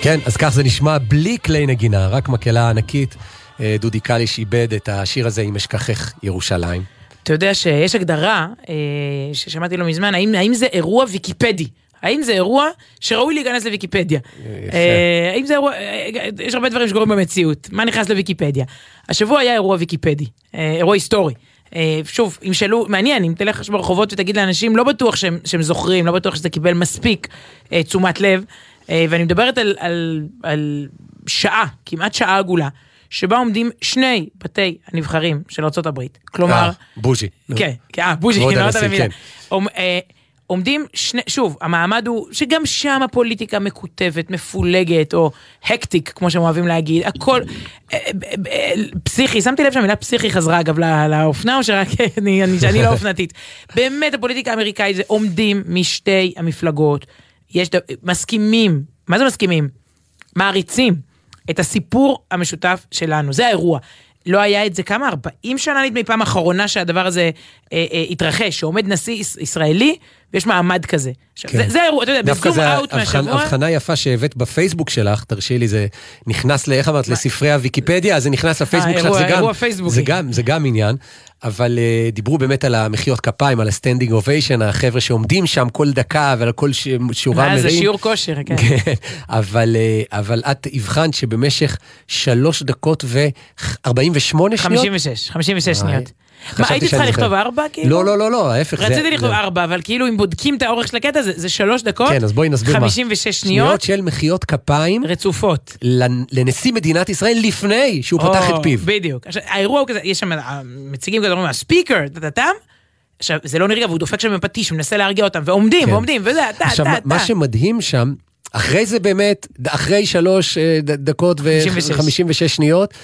כן, אז כך זה נשמע בלי כלי נגינה, רק מקהלה ענקית. דודי קליש איבד את השיר הזה עם אשכחך ירושלים. אתה יודע שיש הגדרה, ששמעתי לא מזמן, האם זה אירוע ויקיפדי? האם זה אירוע שראוי להיכנס לוויקיפדיה? האם זה אירוע, יש הרבה דברים שקורים במציאות, מה נכנס לוויקיפדיה? השבוע היה אירוע ויקיפדי, אירוע היסטורי. שוב, אם שאלו, מעניין, אם תלך ברחובות ותגיד לאנשים, לא בטוח שהם זוכרים, לא בטוח שזה קיבל מספיק תשומת לב, ואני מדברת על שעה, כמעט שעה עגולה, שבה עומדים שני בתי הנבחרים של ארצות הברית. כלומר... בוז'י. כן, בוז'י, נראות על המילה. עומדים, שוב, המעמד הוא שגם שם הפוליטיקה מקוטבת, מפולגת, או הקטיק, כמו שהם אוהבים להגיד, הכל, פסיכי, שמתי לב שהמילה פסיכי חזרה אגב לאופנה, או שרק אני לא אופנתית. באמת, הפוליטיקה האמריקאית זה עומדים משתי המפלגות, מסכימים, מה זה מסכימים? מעריצים את הסיפור המשותף שלנו, זה האירוע. לא היה את זה כמה, 40 שנה נדמה פעם אחרונה שהדבר הזה התרחש, שעומד נשיא ישראלי, ויש מעמד כזה. זה האירוע, אתה יודע, בזום אאוט מהשבוע. הבחנה יפה שהבאת בפייסבוק שלך, תרשי לי, זה נכנס לאיך אמרת, לספרי הוויקיפדיה, זה נכנס לפייסבוק שלך, זה גם עניין, אבל דיברו באמת על המחיאות כפיים, על הסטנדינג אוביישן, החבר'ה שעומדים שם כל דקה, ועל כל שורה מרים. זה שיעור כושר, כן. אבל את הבחנת שבמשך 3 דקות ו-48 שניות? 56 שניות. מה, הייתי צריכה לכתוב 4? לא, ההפך. רציתי לכתוב 4, אבל כאילו אם בודקים את האורך של הקטע, זה 3 דקות, 56 שניות של מחיות כפיים רצופות לנשיא מדינת ישראל לפני שהוא פתח את פיו. בדיוק. האירוע הוא כזה, יש שם מציגים כזה, אומרים, הספיקר, דדתם, עכשיו, זה לא נרגע, והוא דופק שם בפטיש, הוא מנסה להרגיע אותם, ועומדים, וזה, עכשיו, מה שמדהים שם, אחרי זה באמת, אחרי 3 דקות ו-56 שניות,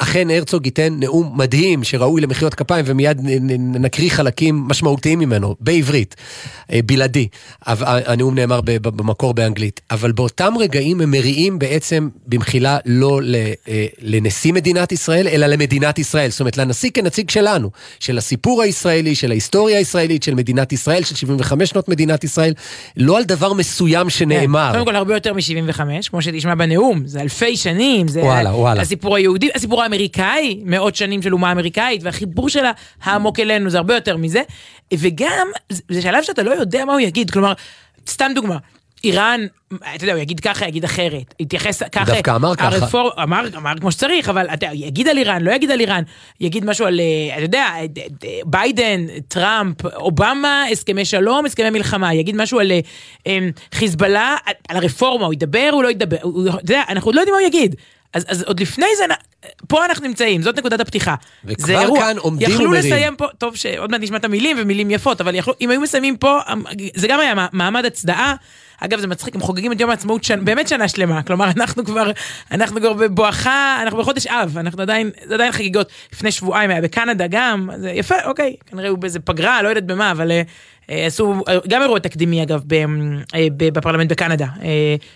אכן הרצוג ייתן נאום מדהים שראוי למחיות כפיים, ומיד נקריא חלקים משמעותיים ממנו, בעברית, בלעדי. הנאום נאמר במקור באנגלית. אבל באותם רגעים הם מריעים בעצם במחילה לא לנשיא מדינת ישראל, אלא למדינת ישראל. זאת אומרת, לנשיא כנציג שלנו, של הסיפור הישראלי, של ההיסטוריה הישראלית, של מדינת ישראל, של 75 שנות מדינת ישראל, לא על דבר מסוים שנאמר. קודם כל, הרבה יותר מ-75, כמו שתשמע בנאום, זה אלפי שנים, זה הסיפור היהודי, הסיפור אמריקאי, מאות שנים של אומה אמריקאית, והחיבור שלה העמוק אלינו, זה הרבה יותר מזה, וגם זה שלב שאתה לא יודע מה הוא יגיד, כלומר, סתם דוגמה, איראן, אתה יודע, הוא יגיד ככה, יגיד אחרת, יתייחס ככה, דווקא אמר ככה, אמר כמו שצריך, אבל אתה יגיד על איראן, לא יגיד על איראן, יגיד משהו על, אתה יודע, ביידן, טראמפ, אובמה, הסכמי שלום, הסכמי מלחמה, יגיד משהו על חיזבאללה, על הרפורמה, הוא ידבר, הוא לא ידבר, אתה יודע, אנחנו לא יודעים מה הוא יגיד. אז עוד לפני זה, פה אנחנו נמצאים, זאת נקודת הפתיחה. וכבר כאן עומדים ומילים. יכלו לסיים פה, טוב שעוד מעט נשמע את המילים ומילים יפות, אבל אם היו מסיימים פה, זה גם היה מעמד הצדעה, אגב זה מצחיק, הם חוגגים את יום העצמאות, באמת שנה שלמה, כלומר אנחנו כבר בבואכה, אנחנו בחודש אב, אנחנו עדיין חגיגות, לפני שבועיים היה בקנדה גם, זה יפה, אוקיי, כנראה הוא באיזה פגרה, לא יודעת במה, אבל... עשו, גם אירוע תקדימי אגב בפרלמנט בקנדה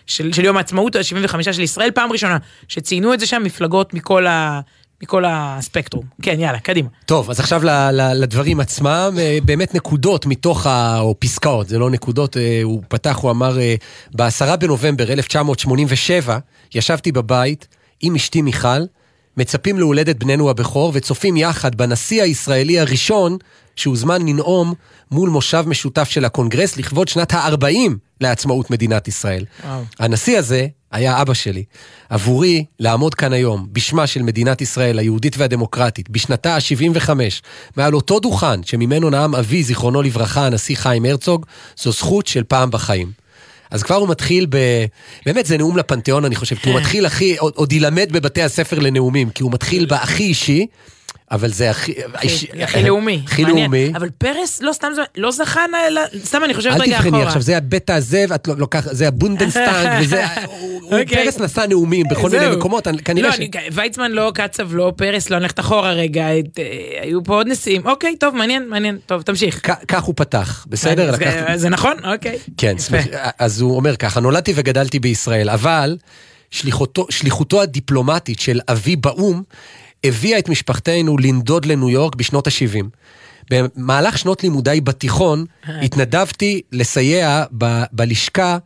של יום העצמאות ה-75 של ישראל, פעם ראשונה שציינו את זה שם מפלגות מכל הספקטרום. כן, יאללה, קדימה. טוב, אז עכשיו לדברים עצמם, באמת נקודות מתוך, או פסקאות, זה לא נקודות, הוא פתח, הוא אמר, ב-10 בנובמבר 1987 ישבתי בבית עם אשתי מיכל, מצפים להולדת בנינו הבכור וצופים יחד בנשיא הישראלי הראשון שהוזמן לנאום מול מושב משותף של הקונגרס לכבוד שנת ה-40 לעצמאות מדינת ישראל. הנשיא הזה היה אבא שלי. עבורי לעמוד כאן היום בשמה של מדינת ישראל היהודית והדמוקרטית בשנתה ה-75 מעל אותו דוכן שממנו נאם אבי זיכרונו לברכה הנשיא חיים הרצוג, זו זכות של פעם בחיים. אז כבר הוא מתחיל באמת זה נאום לפנתיאון, אני חושב, כי הוא מתחיל הכי, עוד ילמד בבתי הספר לנאומים, כי הוא מתחיל בהכי אישי, אבל זה הכי לאומי. הכי לאומי. אבל פרס לא סתם, לא זכה, סתם אני חושבת רגע אחורה. אל תבחני, עכשיו זה הבית הזה, זה הבונדנסטאנג, פרס נסע נאומים בכל מיני מקומות, כנראה ש... ויצמן לא, קצב לא, פרס לא, נלכת אחורה רגע, היו פה עוד נשיאים, אוקיי, טוב, מעניין, טוב, תמשיך. כך הוא פתח, בסדר? זה נכון? אוקיי. כן, אז הוא אומר ככה, נולדתי וגדלתי בישראל, אבל שליחותו הדיפלומטית של אבי באום הביאה את משפחתנו לנדוד לניו יורק בשנות ה-70. במהלך שנות לימודיי בתיכון, התנדבתי לסייע בלשכה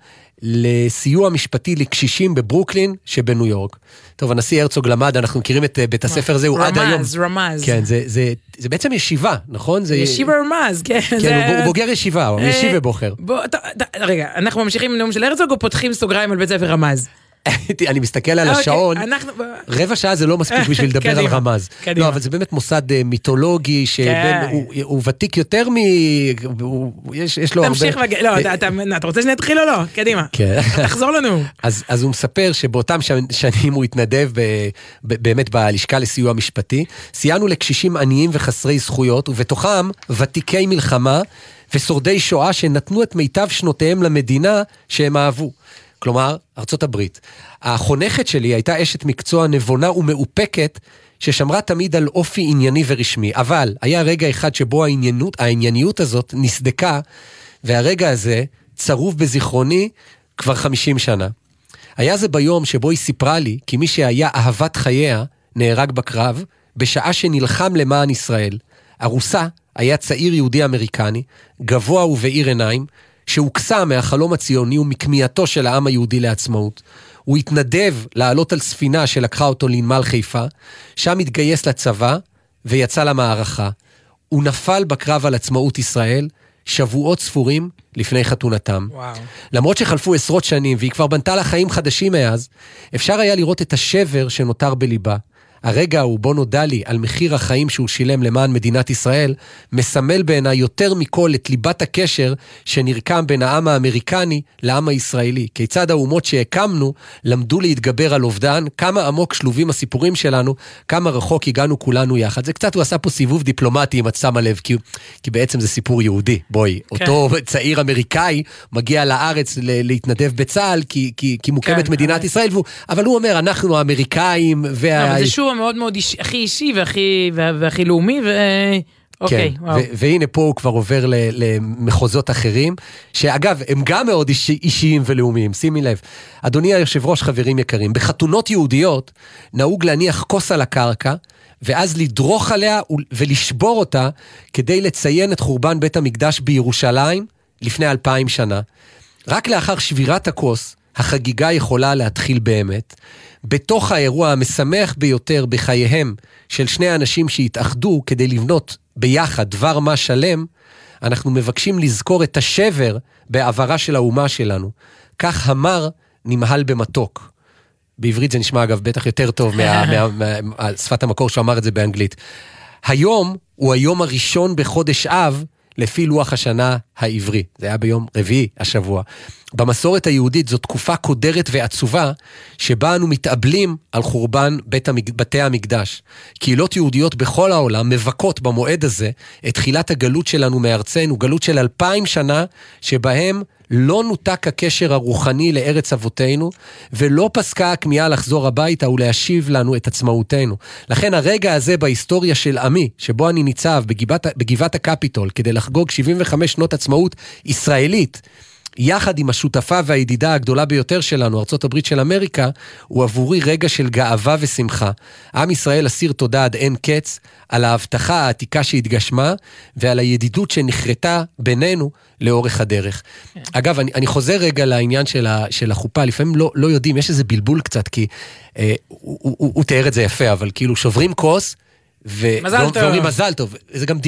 לסיוע משפטי לקשישים בברוקלין שבניו יורק. טוב, הנשיא הרצוג למד, אנחנו מכירים את בית הספר הזה, הוא עד היום. רמז. כן, זה בעצם ישיבה, נכון? ישיבה רמז, כן. כן, הוא בוגר ישיבה, הוא ישיב ובוחר. רגע, אנחנו ממשיכים עם נאום של הרצוג, או פותחים סוגריים על בית הספר רמז? אני מסתכל על השעון, רבע שעה זה לא מספיק בשביל לדבר על רמז. לא, אבל זה באמת מוסד מיתולוגי, שהוא ותיק יותר מ... יש לו הרבה... תמשיך וגל... לא, אתה רוצה שנתחיל או לא? קדימה. תחזור לנו. אז הוא מספר שבאותם שנים הוא התנדב באמת בלשכה לסיוע משפטי, סייענו לקשישים עניים וחסרי זכויות, ובתוכם ותיקי מלחמה ושורדי שואה שנתנו את מיטב שנותיהם למדינה שהם אהבו. כלומר, ארצות הברית. החונכת שלי הייתה אשת מקצוע נבונה ומאופקת, ששמרה תמיד על אופי ענייני ורשמי. אבל היה רגע אחד שבו הענייניות הזאת נסדקה, והרגע הזה צרוב בזיכרוני כבר 50 שנה. היה זה ביום שבו היא סיפרה לי, כי מי שהיה אהבת חייה נהרג בקרב, בשעה שנלחם למען ישראל. הרוסה היה צעיר יהודי אמריקני, גבוה ובעיר עיניים, שהוקסם מהחלום הציוני ומכמיעתו של העם היהודי לעצמאות. הוא התנדב לעלות על ספינה שלקחה אותו לנמל חיפה, שם התגייס לצבא ויצא למערכה. הוא נפל בקרב על עצמאות ישראל, שבועות ספורים לפני חתונתם. וואו. למרות שחלפו עשרות שנים והיא כבר בנתה לה חיים חדשים מאז, אפשר היה לראות את השבר שנותר בליבה. הרגע הוא בו נודע לי על מחיר החיים שהוא שילם למען מדינת ישראל, מסמל בעיני יותר מכל את ליבת הקשר שנרקם בין העם האמריקני לעם הישראלי. כיצד האומות שהקמנו למדו להתגבר על אובדן, כמה עמוק שלובים הסיפורים שלנו, כמה רחוק הגענו כולנו יחד. זה קצת הוא עשה פה סיבוב דיפלומטי אם את שמה לב, כי בעצם זה סיפור יהודי. בואי, כן. אותו צעיר אמריקאי מגיע לארץ להתנדב בצהל, כי מוקמת כן, מדינת ישראל, אבל הוא אומר, אנחנו האמריקאים מאוד מאוד הכי אישי והכי לאומי, אוקיי, וואו. והנה פה הוא כבר עובר למחוזות אחרים, שאגב, הם גם מאוד אישיים ולאומיים, שימי לב. אדוני היושב ראש, חברים יקרים, בחתונות יהודיות נהוג להניח כוס על הקרקע, ואז לדרוך עליה ולשבור אותה, כדי לציין את חורבן בית המקדש בירושלים לפני 2000 שנה. רק לאחר שבירת הכוס, החגיגה יכולה להתחיל באמת, בתוך האירוע המשמח ביותר בחייהם של שני האנשים שהתאחדו כדי לבנות ביחד דבר מה שלם, אנחנו מבקשים לזכור את השבר בעברה של האומה שלנו. כך המר נמהל במתוק. בעברית זה נשמע אגב בטח יותר טוב מהשפת המקור שאמר את זה באנגלית. היום הוא היום הראשון בחודש אב, לפי לוח השנה העברי. זה היה ביום רביעי השבוע. במסורת היהודית זו תקופה קודרת ועצובה, שבה אנו מתאבלים על חורבן בתי המקדש. קהילות יהודיות בכל העולם מבכות במועד הזה את תחילת הגלות שלנו מארצנו, גלות של 2000 שנה, שבהם לא נותק הקשר הרוחני לארץ אבותינו, ולא פסקה הכמיהה לחזור הביתה ולהשיב לנו את עצמאותנו. לכן הרגע הזה בהיסטוריה של עמי, שבו אני ניצב בגבעת הקפיטול, כדי לחגוג 75 שנות עצמאות ישראלית, יחד עם השותפה והידידה הגדולה ביותר שלנו, ארצות הברית של אמריקה, הוא עבורי רגע של גאווה ושמחה. עם ישראל אסיר תודה עד אין קץ, על ההבטחה העתיקה שהתגשמה, ועל הידידות שנחרטה בינינו לאורך הדרך. אגב, אני חוזר רגע לעניין של החופה, לפעמים לא יודעים, יש איזה בלבול קצת, כי הוא תיאר את זה יפה, אבל כאילו שוברים כוס, ואומרים מזל טוב, זה גם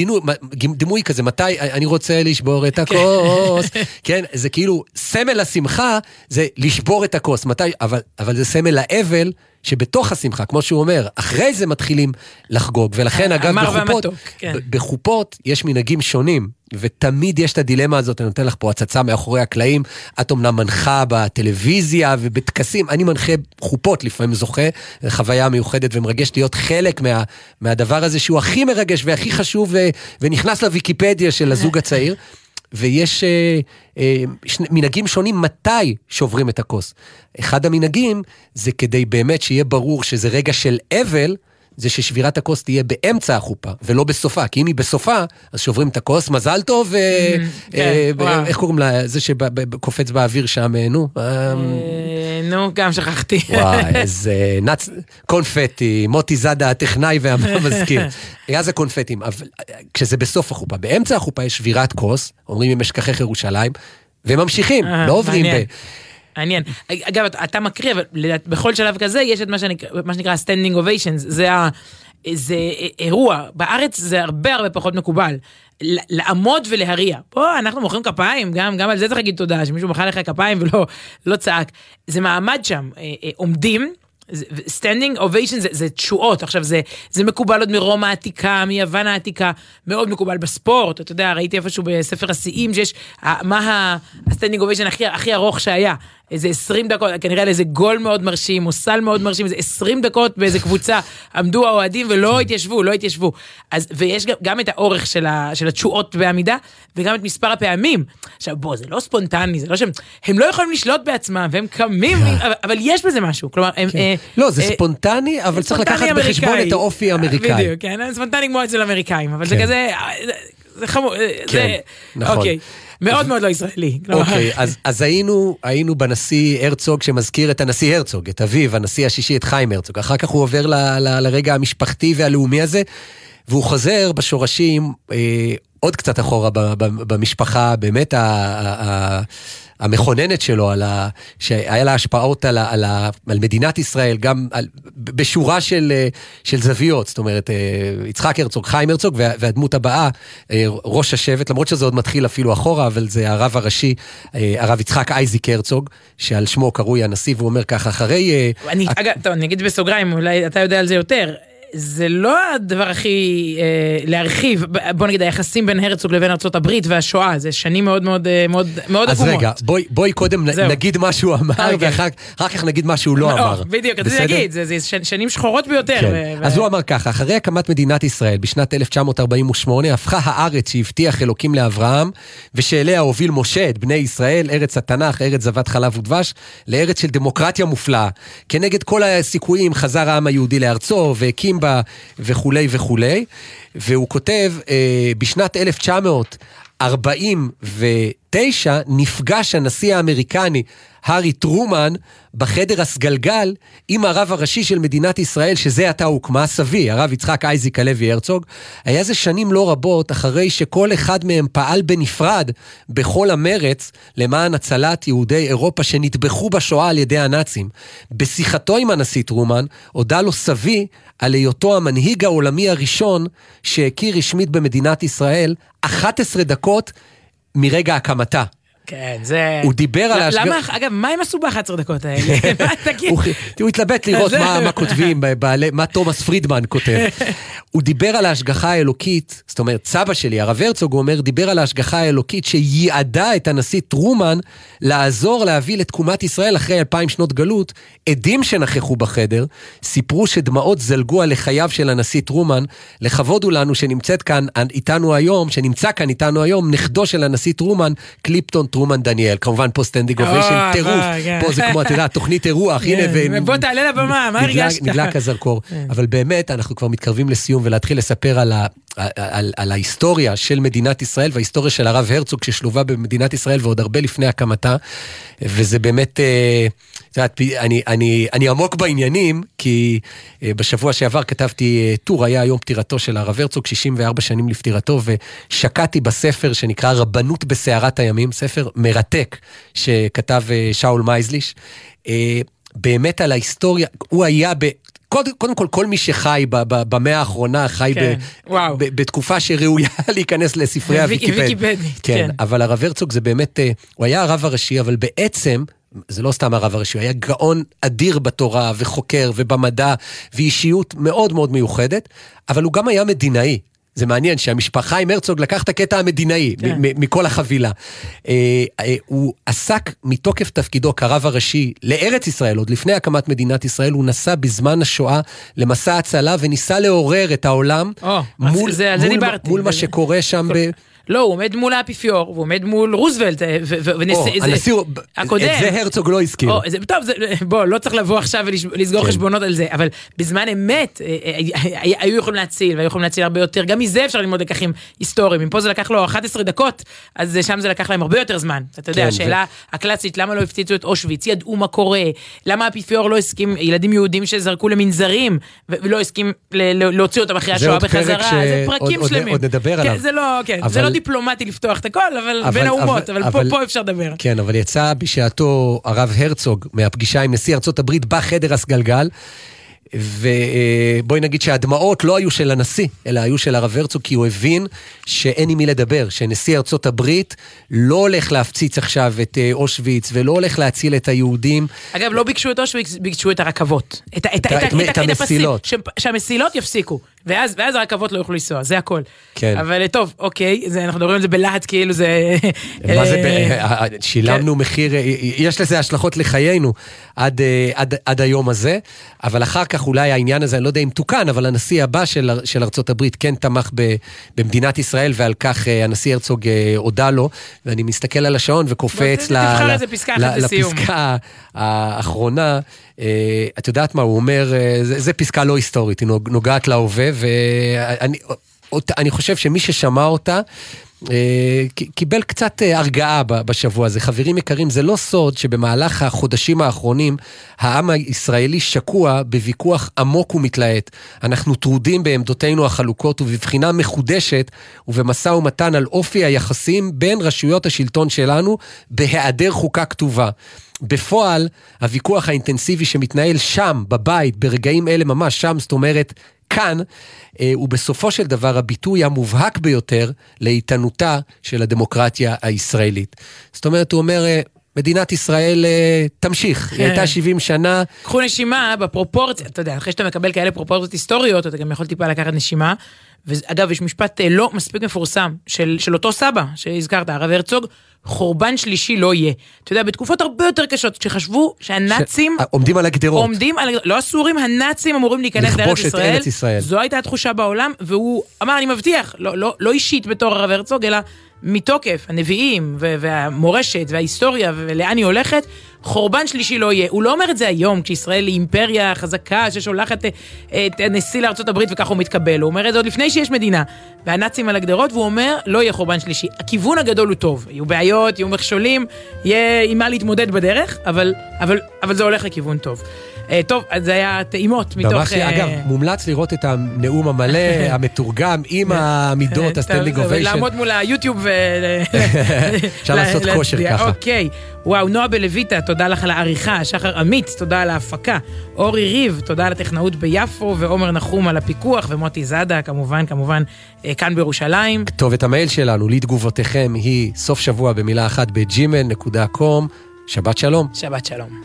דימוי כזה, מתי אני רוצה לשבור את הכוס, כן, זה כאילו סמל השמחה זה לשבור את הכוס, אבל זה סמל האבל שבתוך השמחה, כמו שהוא אומר, אחרי זה מתחילים לחגוג, ולכן אגב בחופות יש מנהגים שונים, ותמיד יש את הדילמה הזאת, אני נותן לך פה הצצה מאחורי הקלעים, את אומנם מנחה בטלוויזיה ובתקסים, אני מנחה חופות לפעמים זוכה, חוויה מיוחדת ומרגש להיות חלק מהדבר הזה שהוא הכי מרגש והכי חשוב, ונכנס לוויקיפדיה של הזוג הצעיר, ויש מנהגים שונים מתי שוברים את הכוס. אחד המנהגים זה כדי באמת שיהיה ברור שזה רגע של אבל, זה ששבירת הכוס תהיה באמצע החופה, ולא בסופה, כי אם היא בסופה, אז שוברים את הכוס, מזל טוב, איך קוראים לה, זה שקופץ באוויר שם, נו, נו, גם שכחתי. וואי, איזה קונפטי, מוטי זדה הטכנאי והמזכיר. היה זה קונפטים, אבל כשזה בסוף החופה, באמצע החופה יש שבירת כוס, אומרים אם אשכחך ירושלים, וממשיכים, לא עוברים ב... מעניין. אגב, אתה מקריא, בכל שלב כזה יש את מה שנקרא standing ovations, זה אירוע, בארץ זה הרבה הרבה פחות מקובל, לעמוד ולהריע, פה אנחנו מוכרים כפיים, גם על זה צריך להגיד תודה, שמישהו מחא לך כפיים ולא צעק, זה מעמד שם, עומדים, standing ovation זה תשואות, עכשיו זה מקובל עוד מרומא העתיקה, מיוון העתיקה, מאוד מקובל בספורט, אתה יודע, ראיתי איפשהו בספר השיאים, שיש, מה ה-standing ovation הכי ארוך שהיה, איזה 20 דקות, כנראה לאיזה גול מאוד מרשים, או סל מאוד מרשים, איזה 20 דקות באיזה קבוצה, עמדו האוהדים ולא התיישבו, אז, ויש גם את האורך של התשואות בעמידה, וגם את מספר הפעמים. עכשיו, בוא, זה לא ספונטני, זה לא שהם, הם לא יכולים לשלוט בעצמם, והם קמים, אבל יש בזה משהו, כלומר, הם... לא, זה ספונטני, אבל צריך לקחת בחשבון את האופי האמריקאי. בדיוק, כן, ספונטני כמו אצל אמריקאים, אבל זה כזה, זה חמור, זה... אוקיי. מאוד מאוד לא ישראלי. אוקיי, אז היינו בנשיא הרצוג שמזכיר את הנשיא הרצוג, את אביו, הנשיא השישי, את חיים הרצוג. אחר כך הוא עובר לרגע המשפחתי והלאומי הזה, והוא חוזר בשורשים עוד קצת אחורה במשפחה, באמת המכוננת שלו, שהיה לה השפעות על מדינת ישראל, גם בשורה של זוויות, זאת אומרת, יצחק הרצוג, חיים הרצוג, והדמות הבאה, ראש השבט, למרות שזה עוד מתחיל אפילו אחורה, אבל זה הרב הראשי, הרב יצחק אייזיק הרצוג, שעל שמו קרוי הנשיא, והוא אומר ככה, אחרי... אני אגיד בסוגריים, אולי אתה יודע על זה יותר, זה לא הדבר הכי להרחיב, בוא נגיד, היחסים בין הרצוג לבין ארצות הברית והשואה, זה שנים מאוד מאוד עקומות. אז רגע, בואי קודם נגיד מה שהוא אמר, ואחר כך נגיד מה שהוא לא אמר. בדיוק, אתה נגיד, זה שנים שחורות ביותר. אז הוא אמר ככה, אחרי הקמת מדינת ישראל בשנת 1948, הפכה הארץ שהבטיח אלוקים לאברהם, ושאליה הוביל משה את בני ישראל, ארץ התנ"ך, ארץ זבת חלב ודבש, לארץ של דמוקרטיה מופלאה. כנגד כל הסיכויים חזר העם היהודי לארצו, והקים בה וכולי וכולי, והוא כותב, בשנת 1949 נפגש הנשיא האמריקני הארי טרומן בחדר הסגלגל עם הרב הראשי של מדינת ישראל, שזה עתה הוקמה, סבי, הרב יצחק אייזיק הלוי הרצוג. היה זה שנים לא רבות אחרי שכל אחד מהם פעל בנפרד בכל המרץ למען הצלת יהודי אירופה שנטבחו בשואה על ידי הנאצים. בשיחתו עם הנשיא טרומן הודה לו סבי על היותו המנהיג העולמי הראשון שהכיר רשמית במדינת ישראל 11 דקות מרגע הקמתה. כן, זה... הוא דיבר על ההשגר... למה, אגב, מה הם עשו ב-11 דקות האלה? הוא התלבט לראות מה כותבים, מה תומס פרידמן כותב. הוא דיבר על ההשגחה האלוקית, זאת אומרת, סבא שלי, הרב הרצוג, הוא אומר, דיבר על ההשגחה האלוקית שייעדה את הנשיא טרומן לעזור להביא לתקומת ישראל אחרי 2000 שנות גלות. עדים שנכחו בחדר סיפרו שדמעות זלגו על חייו של הנשיא טרומן. לכבוד הוא לנו שנמצא כאן איתנו היום, נכדו של הנשיא טרומן, קליפטון טרומן דניאל. כמובן פה סטנדינג אוביישן, טירוף, פה זה כמו, אתה יודע, תוכנית אירוח, הנה, בוא תעלה לבמה, מה הרגשת? נדלק הזרקור, אבל באמת אנחנו כבר מתקרבים לסיום, ולהתחיל לספר על ההיסטוריה של מדינת ישראל, וההיסטוריה של הרב הרצוג ששלובה במדינת ישראל, ועוד הרבה לפני הקמתה, וזה באמת, אני עמוק בעניינים, כי בשבוע שעבר כתבתי טור, היה היום פטירתו של הרב הרצוג, 64 שנים לפטירתו, ושקעתי בספר שנקרא רבנות בסערת הימים, ספר מרתק שכתב שאול מייזליש, באמת על ההיסטוריה, הוא היה קודם כל, כל מי שחי במאה האחרונה, חי בתקופה שראויה להיכנס לספרי הוויקיפדיה. אבל הרב הרצוג זה באמת, הוא היה הרב הראשי, אבל בעצם, זה לא סתם הרב הראשי, הוא היה גאון אדיר בתורה וחוקר ובמדע, ואישיות מאוד מאוד מיוחדת, אבל הוא גם היה מדינאי. זה מעניין שהמשפחה עם הרצוג לקח את הקטע המדינאי, מכל החבילה. הוא עסק מתוקף תפקידו כרב הראשי לארץ ישראל, עוד לפני הקמת מדינת ישראל, הוא נסע בזמן השואה למסע הצלה, וניסה לעורר את העולם, מול מה שקורה שם לא, הוא עומד מול האפיפיור, הוא עומד מול רוזוולט, הקודם. את זה הרצוג לא הזכיר. טוב, בוא, לא צריך לבוא עכשיו ולסגור חשבונות על זה, אבל בזמן אמת היו יכולים להציל, והיו יכולים להציל הרבה יותר, גם מזה אפשר ללמוד לקחים היסטוריים, אם פה זה לקח לו 11 דקות, אז שם זה לקח להם הרבה יותר זמן. אתה יודע, השאלה הקלאסית, למה לא הפציצו את אושוויץ, ידעו מה קורה, למה האפיפיור לא הסכים, ילדים יהודים שזרקו למנזרים, ולא הסכים להוציא אותם אחרי השואה בחזרה, זה פרקים שלמים. עוד נדבר עליו. זה לא דיפלומטי לפתוח את הכל, אבל בין האומות, אבל פה אפשר לדבר. כן, אבל יצא בשעתו הרב הרצוג, מהפגישה עם נשיא ארצות הברית בחדר הסגלגל, ובואי נגיד שהדמעות לא היו של הנשיא, אלא היו של הרב הרצוג, כי הוא הבין שאין עם מי לדבר, שנשיא ארצות הברית לא הולך להפציץ עכשיו את אושוויץ, ולא הולך להציל את היהודים. אגב, לא ביקשו את אושוויץ, ביקשו את הרכבות. את המסילות. שהמסילות יפסיקו, ואז הרכבות לא יוכלו לנסוע, זה הכל. אבל טוב, אוקיי, אנחנו מדברים על זה בלהט, כאילו זה... מה זה, שילמנו מחיר, יש לזה השלכות לחיינו, עד היום הזה, אבל אחר כך אולי העניין הזה, אני לא יודע אם תוקן, אבל הנשיא הבא של ארצות הברית כן תמך במדינת ישראל, ועל כך הנשיא הרצוג הודה לו, ואני מסתכל על השעון וקופץ לפסקה האחרונה, את יודעת מה הוא אומר, זה פסקה לא היסטורית, היא נוגעת להווה, ואני חושב שמי ששמע אותה, קיבל קצת הרגעה בשבוע הזה. חברים יקרים, זה לא סוד שבמהלך החודשים האחרונים העם הישראלי שקוע בוויכוח עמוק ומתלהט. אנחנו טרודים בעמדותינו החלוקות ובבחינה מחודשת ובמשא ומתן על אופי היחסים בין רשויות השלטון שלנו בהיעדר חוקה כתובה. בפועל, הוויכוח האינטנסיבי שמתנהל שם, בבית, ברגעים אלה ממש שם, זאת אומרת, כאן, ובסופו של דבר הביטוי המובהק ביותר לאיתנותה של הדמוקרטיה הישראלית. זאת אומרת, הוא אומר, מדינת ישראל תמשיך, היא הייתה 70 שנה. קחו נשימה בפרופורציה, אתה יודע, אחרי שאתה מקבל כאלה פרופורציות היסטוריות, אתה גם יכול טיפה לקחת נשימה, ואגב, יש משפט לא מספיק מפורסם של אותו סבא שהזכרת, הרב הרצוג, חורבן שלישי לא יהיה. אתה יודע, בתקופות הרבה יותר קשות, שחשבו שהנאצים... עומדים על הגדרות. לא הסורים, הנאצים אמורים להיכנס לארץ ישראל. לכבוש את ארץ ישראל. זו הייתה התחושה בעולם, והוא אמר, אני מבטיח, לא אישית בתור הרב הרצוג, אלא מתוקף הנביאים והמורשת וההיסטוריה ולאן היא הולכת, חורבן שלישי לא יהיה. הוא לא אומר את זה היום, כשישראל היא אימפריה חזקה ששולחת את נשיא לארצות הברית וכך הוא מתקבל. הוא אומר את זה עוד לפני שיש מדינה. והנאצים על הגדרות, והוא אומר, לא יהיה חורבן שלישי. הכיוון הגדול הוא טוב. יהיו בעיות, יהיו מכשולים, יהיה עם מה להתמודד בדרך, אבל זה הולך לכיוון טוב. טוב, אז זה היה טעימות מתוך... אגב, מומלץ לראות את הנאום המלא, המתורגם, עם העמידות, הסטנדינג אוביישן. ולעמוד מול היוטיוב ו... אפשר לעשות כושר ככה. אוקיי. וואו, נועה בלויטה, תודה לך על העריכה, שחר עמית, תודה על ההפקה, אורי ריב, תודה על הטכנאות ביפו, ועומר נחום על הפיקוח, ומוטי זאדה, כמובן, כאן בירושלים. כתובת המייל שלנו, לתגובותיכם, היא סוף שבוע במילה אחת ב@gmail.com. שבת שלום. שבת שלום.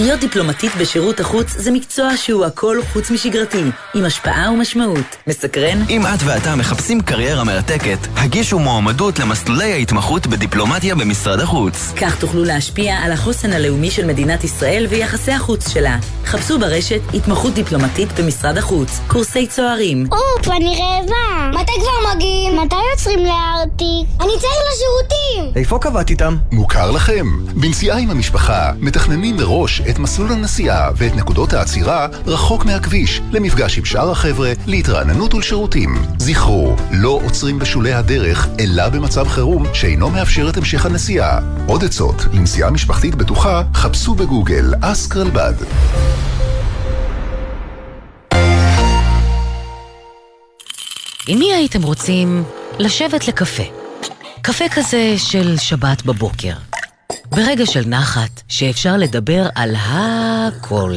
להיות דיפלומטית בשירות החוץ זה מקצוע שהוא הכל חוץ משגרתי, עם השפעה ומשמעות. מסקרן? אם את ואתה מחפשים קריירה מרתקת, הגישו מועמדות למסלולי ההתמחות בדיפלומטיה במשרד החוץ. כך תוכלו להשפיע על החוסן הלאומי של מדינת ישראל ויחסי החוץ שלה. חפשו ברשת התמחות דיפלומטית במשרד החוץ, קורסי צוערים. אופ, אני רעבה. מתי כבר מגיעים? מתי יוצרים לארטיק? אני צריך לשירותים. איפה קבעת איתם? מוכר לכם. בנסיעה עם המשפחה מתכננים מראש את מסלול הנסיעה ואת נקודות העצירה רחוק מהכביש, למפגש עם שאר החבר'ה, להתרעננות ולשירותים. זכרו, לא עוצרים בשולי הדרך, אלא במצב חירום שאינו מאפשר את המשך הנסיעה. עוד עצות לנסיעה משפחתית בטוחה, חפשו בגוגל אסק רלב"ד. עם מי הייתם רוצים לשבת לקפה? קפה כזה של שבת בבוקר. ברגע של נחת שאפשר לדבר על הכל.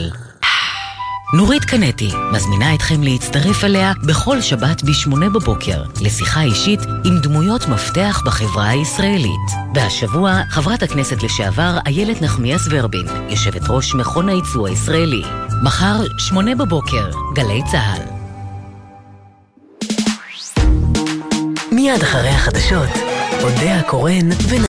נורית קנטי מזמינה אתכם להצטרף אליה בכל שבת ב-8 בבוקר לשיחה אישית עם דמויות מפתח בחברה הישראלית. והשבוע חברת הכנסת לשעבר איילת נחמיאס ורבין, יושבת ראש מכון הייצוא הישראלי. מחר 8 בבוקר, גלי צהל. מיד אחרי החדשות, עודה הקורן ונ...